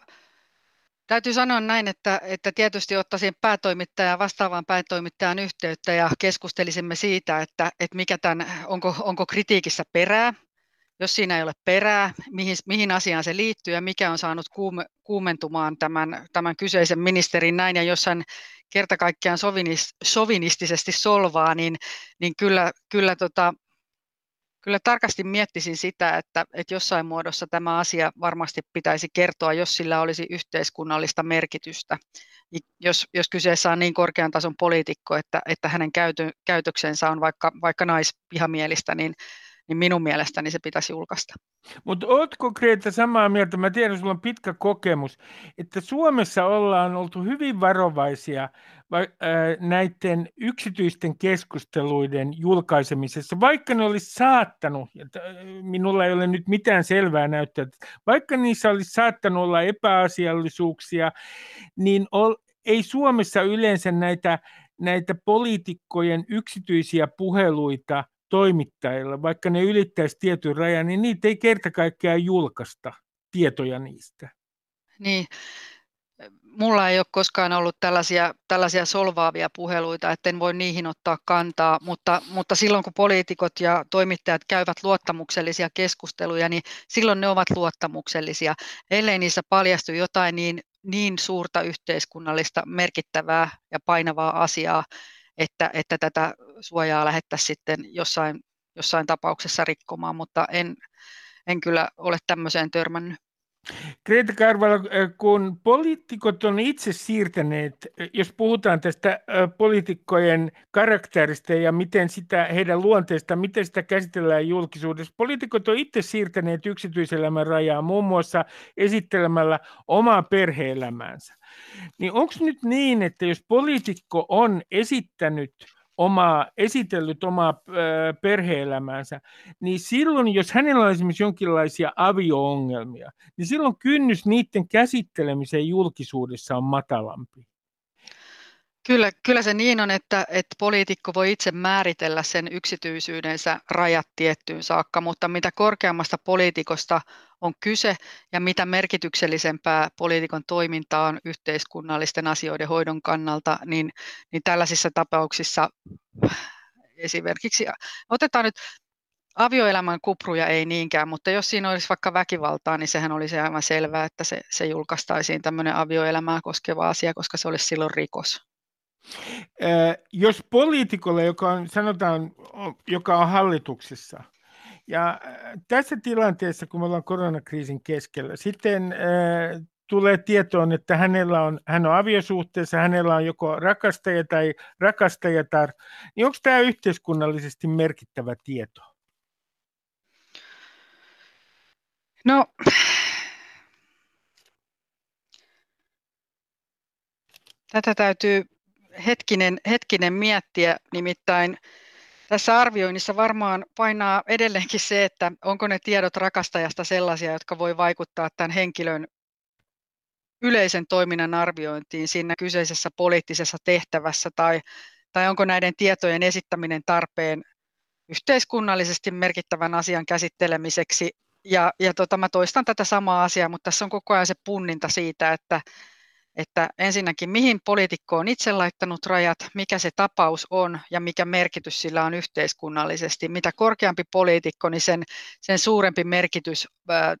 täytyy sanoa näin, että, että tietysti ottaisin päätoimittajan vastaavaan päätoimittajan yhteyttä ja keskustelisimme siitä, että, että mikä tämän, onko, onko kritiikissä perää, jos siinä ei ole perää, mihin, mihin asiaan se liittyy ja mikä on saanut kuume, kuumentumaan tämän, tämän kyseisen ministerin näin. Ja jos hän kerta kaikkiaan sovinistisesti solvaa, niin, niin kyllä... kyllä tota, Kyllä tarkasti miettisin sitä, että, että jossain muodossa tämä asia varmasti pitäisi kertoa, jos sillä olisi yhteiskunnallista merkitystä. Jos, jos kyseessä on niin korkean tason poliitikko, että, että hänen käytö, käytöksensä on vaikka, vaikka naisvihamielistä, niin, niin minun mielestäni se pitäisi julkaista. Mutta ootko, Kreeta, samaa mieltä? Mä tiedän, sulla on pitkä kokemus, että Suomessa ollaan oltu hyvin varovaisia näiden yksityisten keskusteluiden julkaisemisessa, vaikka ne olisi saattanut, minulla ei ole nyt mitään selvää näyttöä, vaikka niissä olisi saattanut olla epäasiallisuuksia, niin ei Suomessa yleensä näitä, näitä poliitikkojen yksityisiä puheluita toimittajilla, vaikka ne ylittäisi tietyn rajan, niin niitä ei kerta kaikkiaan julkaista tietoja niistä. Niin. Mulla ei ole koskaan ollut tällaisia, tällaisia solvaavia puheluita, etten voi niihin ottaa kantaa, mutta, mutta silloin kun poliitikot ja toimittajat käyvät luottamuksellisia keskusteluja, niin silloin ne ovat luottamuksellisia. Ellei niissä paljastu jotain niin, niin suurta yhteiskunnallista merkittävää ja painavaa asiaa, että, että tätä suojaa lähettäisiin sitten jossain, jossain tapauksessa rikkomaan, mutta en, en kyllä ole tämmöiseen törmännyt. Kreeta Karvala, kun poliitikot on itse siirtäneet, jos puhutaan tästä poliitikkojen karakterista ja miten sitä, heidän luonteesta, miten sitä käsitellään julkisuudessa, poliitikot on itse siirtäneet yksityiselämän rajaa muun muassa esittelemällä omaa perhe-elämäänsä. Niin onko nyt niin, että jos poliitikko on esittänyt omaa, esitellyt omaa perhe-elämäänsä, niin silloin, jos hänellä on esimerkiksi jonkinlaisia avio-ongelmia, niin silloin kynnys niiden käsittelemiseen julkisuudessa on matalampi. Kyllä, kyllä se niin on, että, että poliitikko voi itse määritellä sen yksityisyydensä rajat tiettyyn saakka, mutta mitä korkeammasta poliitikosta on kyse ja mitä merkityksellisempää poliitikon toiminta on yhteiskunnallisten asioiden hoidon kannalta, niin, niin tällaisissa tapauksissa esimerkiksi, otetaan nyt avioelämän kupruja ei niinkään, mutta jos siinä olisi vaikka väkivaltaa, niin sehän olisi aivan selvää, että se, se julkaistaisiin tämmöinen avioelämää koskeva asia, koska se olisi silloin rikos. Jos poliitikolle, joka on, sanotaan, joka on hallituksessa, ja tässä tilanteessa, kun me ollaan koronakriisin keskellä, sitten äh, tulee tietoon, että hänellä on, hän on aviosuhteessa, hänellä on joko rakastaja tai rakastajatar, niin onko tämä yhteiskunnallisesti merkittävä tieto? No... Tätä täytyy... Hetkinen, hetkinen miettiä, nimittäin tässä arvioinnissa varmaan painaa edelleenkin se, että onko ne tiedot rakastajasta sellaisia, jotka voi vaikuttaa tämän henkilön yleisen toiminnan arviointiin siinä kyseisessä poliittisessa tehtävässä, tai, tai onko näiden tietojen esittäminen tarpeen yhteiskunnallisesti merkittävän asian käsittelemiseksi. Ja, ja tota, mä toistan tätä samaa asiaa, mutta tässä on koko ajan se punninta siitä, että että ensinnäkin mihin poliitikko on itse laittanut rajat, mikä se tapaus on ja mikä merkitys sillä on yhteiskunnallisesti. Mitä korkeampi poliitikko, niin sen, sen suurempi merkitys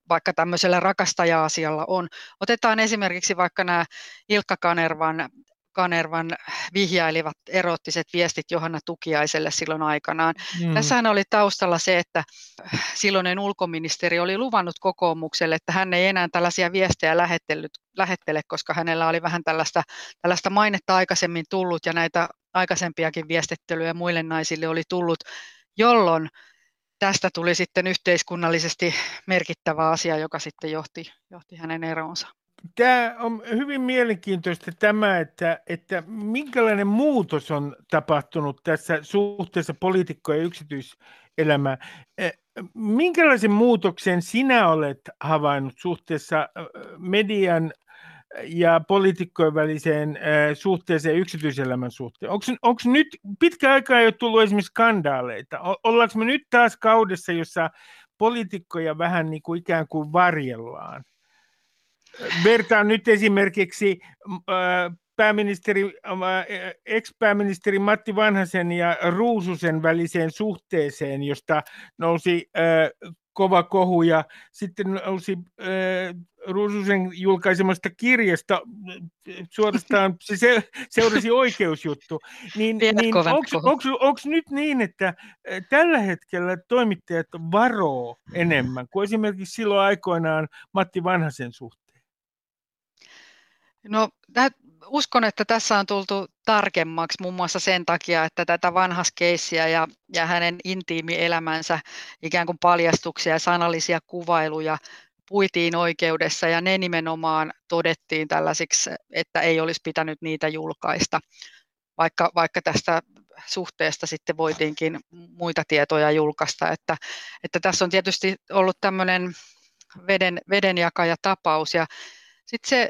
vaikka tämmöisellä rakastaja-asialla on. Otetaan esimerkiksi vaikka nämä Ilkka Kanervan, Kanervan vihjailivat eroottiset viestit Johanna Tukiaiselle silloin aikanaan. Mm. Tässähän oli taustalla se, että silloinen ulkoministeri oli luvannut kokoomukselle, että hän ei enää tällaisia viestejä lähettele, koska hänellä oli vähän tällaista, tällaista mainetta aikaisemmin tullut ja näitä aikaisempiakin viestittelyjä muille naisille oli tullut, jolloin tästä tuli sitten yhteiskunnallisesti merkittävä asia, joka sitten johti, johti hänen eroonsa. Tämä on hyvin mielenkiintoista tämä, että, että minkälainen muutos on tapahtunut tässä suhteessa poliitikkojen ja yksityiselämään. Minkälaisen muutoksen sinä olet havainnut suhteessa median ja poliitikkojen väliseen suhteeseen yksityiselämän suhteen? Onko, onko nyt pitkä aikaa ei ole tullut esimerkiksi skandaaleita? Ollaanko me nyt taas kaudessa, jossa poliitikkoja vähän niin kuin ikään kuin varjellaan? Vertaan nyt esimerkiksi pääministeri, ex-pääministeri Matti Vanhasen ja Ruususen väliseen suhteeseen, josta nousi kova kohu ja sitten nousi Ruususen julkaisemasta kirjasta, suorastaan se seurasi oikeusjuttu. Niin, niin onko nyt niin, että tällä hetkellä toimittajat varoo enemmän kuin esimerkiksi silloin aikoinaan Matti Vanhasen suhteen? No, uskon, että tässä on tultu tarkemmaksi muun muassa sen takia, että tätä vanhaskeissiä ja, ja hänen intiimielämänsä ikään kuin paljastuksia ja sanallisia kuvailuja puitiin oikeudessa ja ne nimenomaan todettiin tällaisiksi, että ei olisi pitänyt niitä julkaista, vaikka, vaikka tästä suhteesta sitten voitiinkin muita tietoja julkaista. Että, että tässä on tietysti ollut tämmöinen veden, vedenjakajatapaus ja sitten se,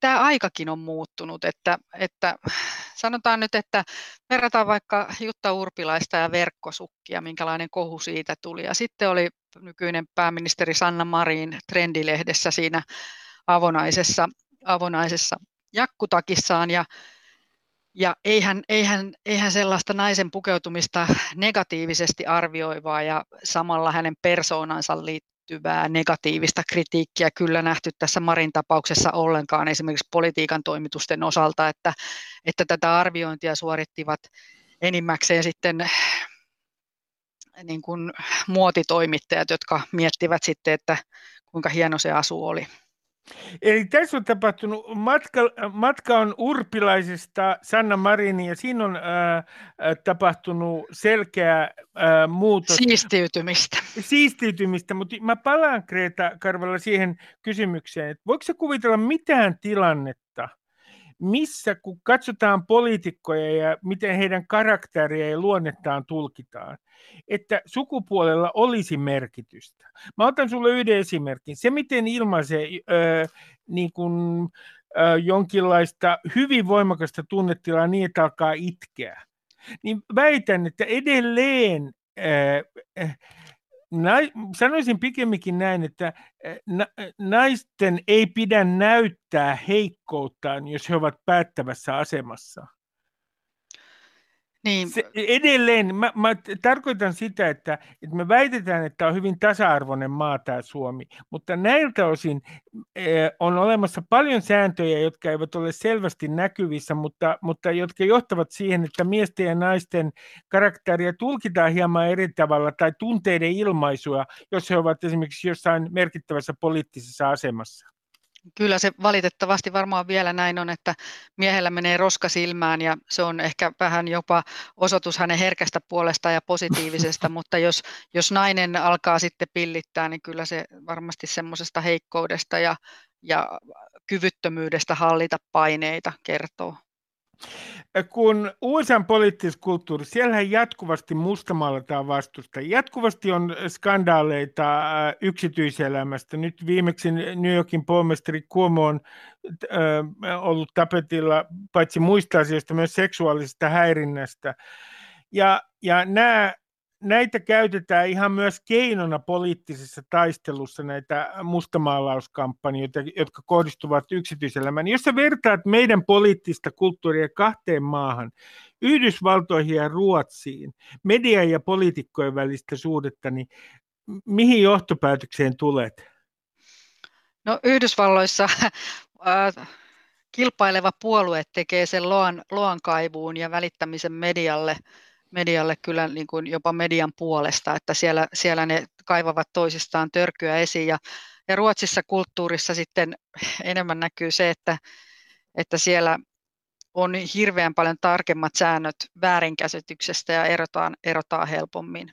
tämä aikakin on muuttunut, että, että sanotaan nyt, että verrataan vaikka Jutta Urpilaista ja verkkosukkia, minkälainen kohu siitä tuli. Ja sitten oli nykyinen pääministeri Sanna Marin Trendilehdessä siinä avonaisessa, avonaisessa jakkutakissaan. Ja, ja eihän, eihän, eihän sellaista naisen pukeutumista negatiivisesti arvioivaa ja samalla hänen persoonansa liittyen negatiivista kritiikkiä kyllä nähty tässä Marin tapauksessa ollenkaan esimerkiksi politiikan toimitusten osalta, että, että tätä arviointia suorittivat enimmäkseen sitten niin kuin muotitoimittajat, jotka miettivät sitten, että kuinka hieno se asu oli. Eli tässä on tapahtunut, matka, matka on Urpilaisesta Sanna Marin ja siinä on äh, tapahtunut selkeä äh, muutos. Siistiytymistä. Siistiytymistä, mutta mä palaan Kreeta Karvala siihen kysymykseen, että voiko sä kuvitella mitään tilannetta, missä kun katsotaan poliitikkoja ja miten heidän karakteria ja luonnettaan tulkitaan, että sukupuolella olisi merkitystä. Mä otan sulle yhden esimerkin. Se, miten ilmaisee äh, niin kuin, äh, jonkinlaista hyvin voimakasta tunnetilaa niin, että alkaa itkeä, niin väitän, että edelleen, äh, äh, nais, sanoisin pikemminkin näin, että äh, na, naisten ei pidä näyttää heikkouttaan, jos he ovat päättävässä asemassa. Niin. Se, edelleen, mä, mä tarkoitan sitä, että, että me väitetään, että on hyvin tasa-arvoinen maa tämä Suomi, mutta näiltä osin eh, on olemassa paljon sääntöjä, jotka eivät ole selvästi näkyvissä, mutta, mutta jotka johtavat siihen, että miesten ja naisten karakteria tulkitaan hieman eri tavalla tai tunteiden ilmaisua, jos he ovat esimerkiksi jossain merkittävässä poliittisessa asemassa. Kyllä se valitettavasti varmaan vielä näin on, että miehellä menee roska silmään ja se on ehkä vähän jopa osoitus hänen herkästä puolestaan ja positiivisesta, mutta jos, jos nainen alkaa sitten pillittää, niin kyllä se varmasti semmoisesta heikkoudesta ja, ja kyvyttömyydestä hallita paineita kertoo. Kun U S A:n poliittisessa kulttuurissa, siellähän jatkuvasti mustamaalataan vastusta. Jatkuvasti on skandaaleita yksityiselämästä. Nyt viimeksi New Yorkin pormestari Cuomo on ollut tapetilla paitsi muista asioista myös seksuaalisesta häirinnästä. Ja, ja nämä näitä käytetään ihan myös keinona poliittisessa taistelussa, näitä mustamaalauskampanjoita, jotka kohdistuvat yksityiselämään. Jos sä vertaat meidän poliittista kulttuuria kahteen maahan, Yhdysvaltoihin ja Ruotsiin, median ja poliitikkojen välistä suhdetta, niin mihin johtopäätökseen tulet? No Yhdysvalloissa äh, kilpaileva puolue tekee sen loan, loankaivuun ja välittämisen medialle. medialle kyllä niin kuin jopa median puolesta, että siellä, siellä ne kaivavat toisistaan törkyä esiin. Ja, ja Ruotsissa kulttuurissa sitten enemmän näkyy se, että, että siellä on hirveän paljon tarkemmat säännöt väärinkäsityksestä ja erotaan, erotaan helpommin.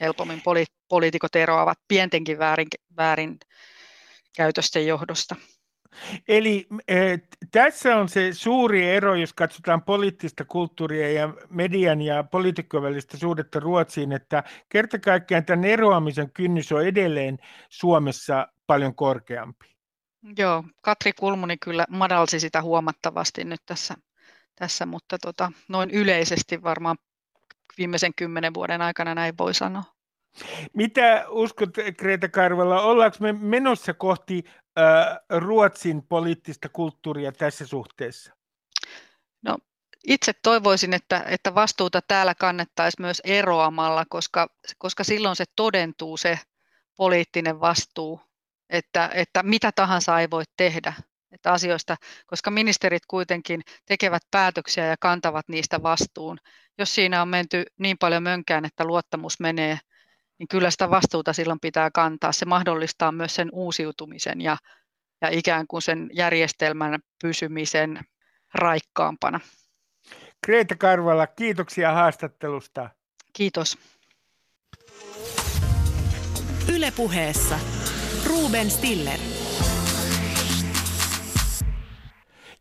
Helpommin poli, poliitikot eroavat pientenkin väärin, väärinkäytösten johdosta. Eli eh, tässä on se suuri ero, jos katsotaan poliittista kulttuuria ja median ja poliitikkojen välistä suhdetta Ruotsiin, että kerta kaikkiaan tämän eroamisen kynnys on edelleen Suomessa paljon korkeampi. Joo, Katri Kulmuni kyllä madalsi sitä huomattavasti nyt tässä, tässä mutta tota, noin yleisesti varmaan viimeisen kymmenen vuoden aikana näin voi sanoa. Mitä uskot, Kreeta Karvala, ollaanko me menossa kohti Ruotsin poliittista kulttuuria tässä suhteessa? No, itse toivoisin, että, että vastuuta täällä kannettaisiin myös eroamalla, koska, koska silloin se todentuu se poliittinen vastuu, että, että mitä tahansa ei voi tehdä että asioista, koska ministerit kuitenkin tekevät päätöksiä ja kantavat niistä vastuun. Jos siinä on menty niin paljon mönkään, että luottamus menee, niin kyllä sitä vastuuta silloin pitää kantaa. Se mahdollistaa myös sen uusiutumisen ja, ja ikään kuin sen järjestelmän pysymisen raikkaampana. Kreeta Karvala, kiitoksia haastattelusta. Kiitos. Yle Puheessa Ruben Stiller.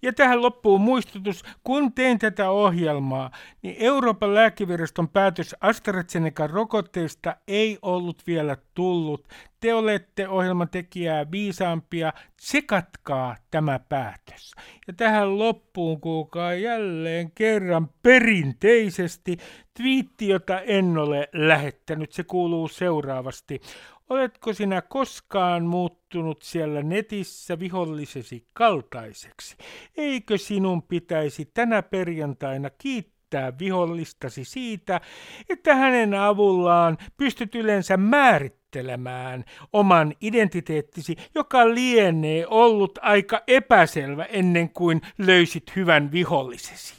Ja tähän loppuun muistutus, kun teen tätä ohjelmaa, niin Euroopan lääkeviraston päätös AstraZenecan rokotteista ei ollut vielä tullut. Te olette ohjelmatekijää viisaampia, tsekatkaa tämä päätös. Ja tähän loppuun kuulkaa jälleen kerran perinteisesti twiitti, jota en ole lähettänyt. Se kuuluu seuraavasti. Oletko sinä koskaan muuttunut siellä netissä vihollisesi kaltaiseksi? Eikö sinun pitäisi tänä perjantaina kiittää vihollistasi siitä, että hänen avullaan pystyt yleensä määrittelemään oman identiteettisi, joka lienee ollut aika epäselvä ennen kuin löysit hyvän vihollisesi?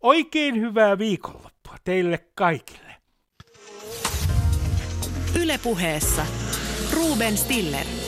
Oikein hyvää viikonloppua teille kaikille. Yle Puheessa Ruben Stiller.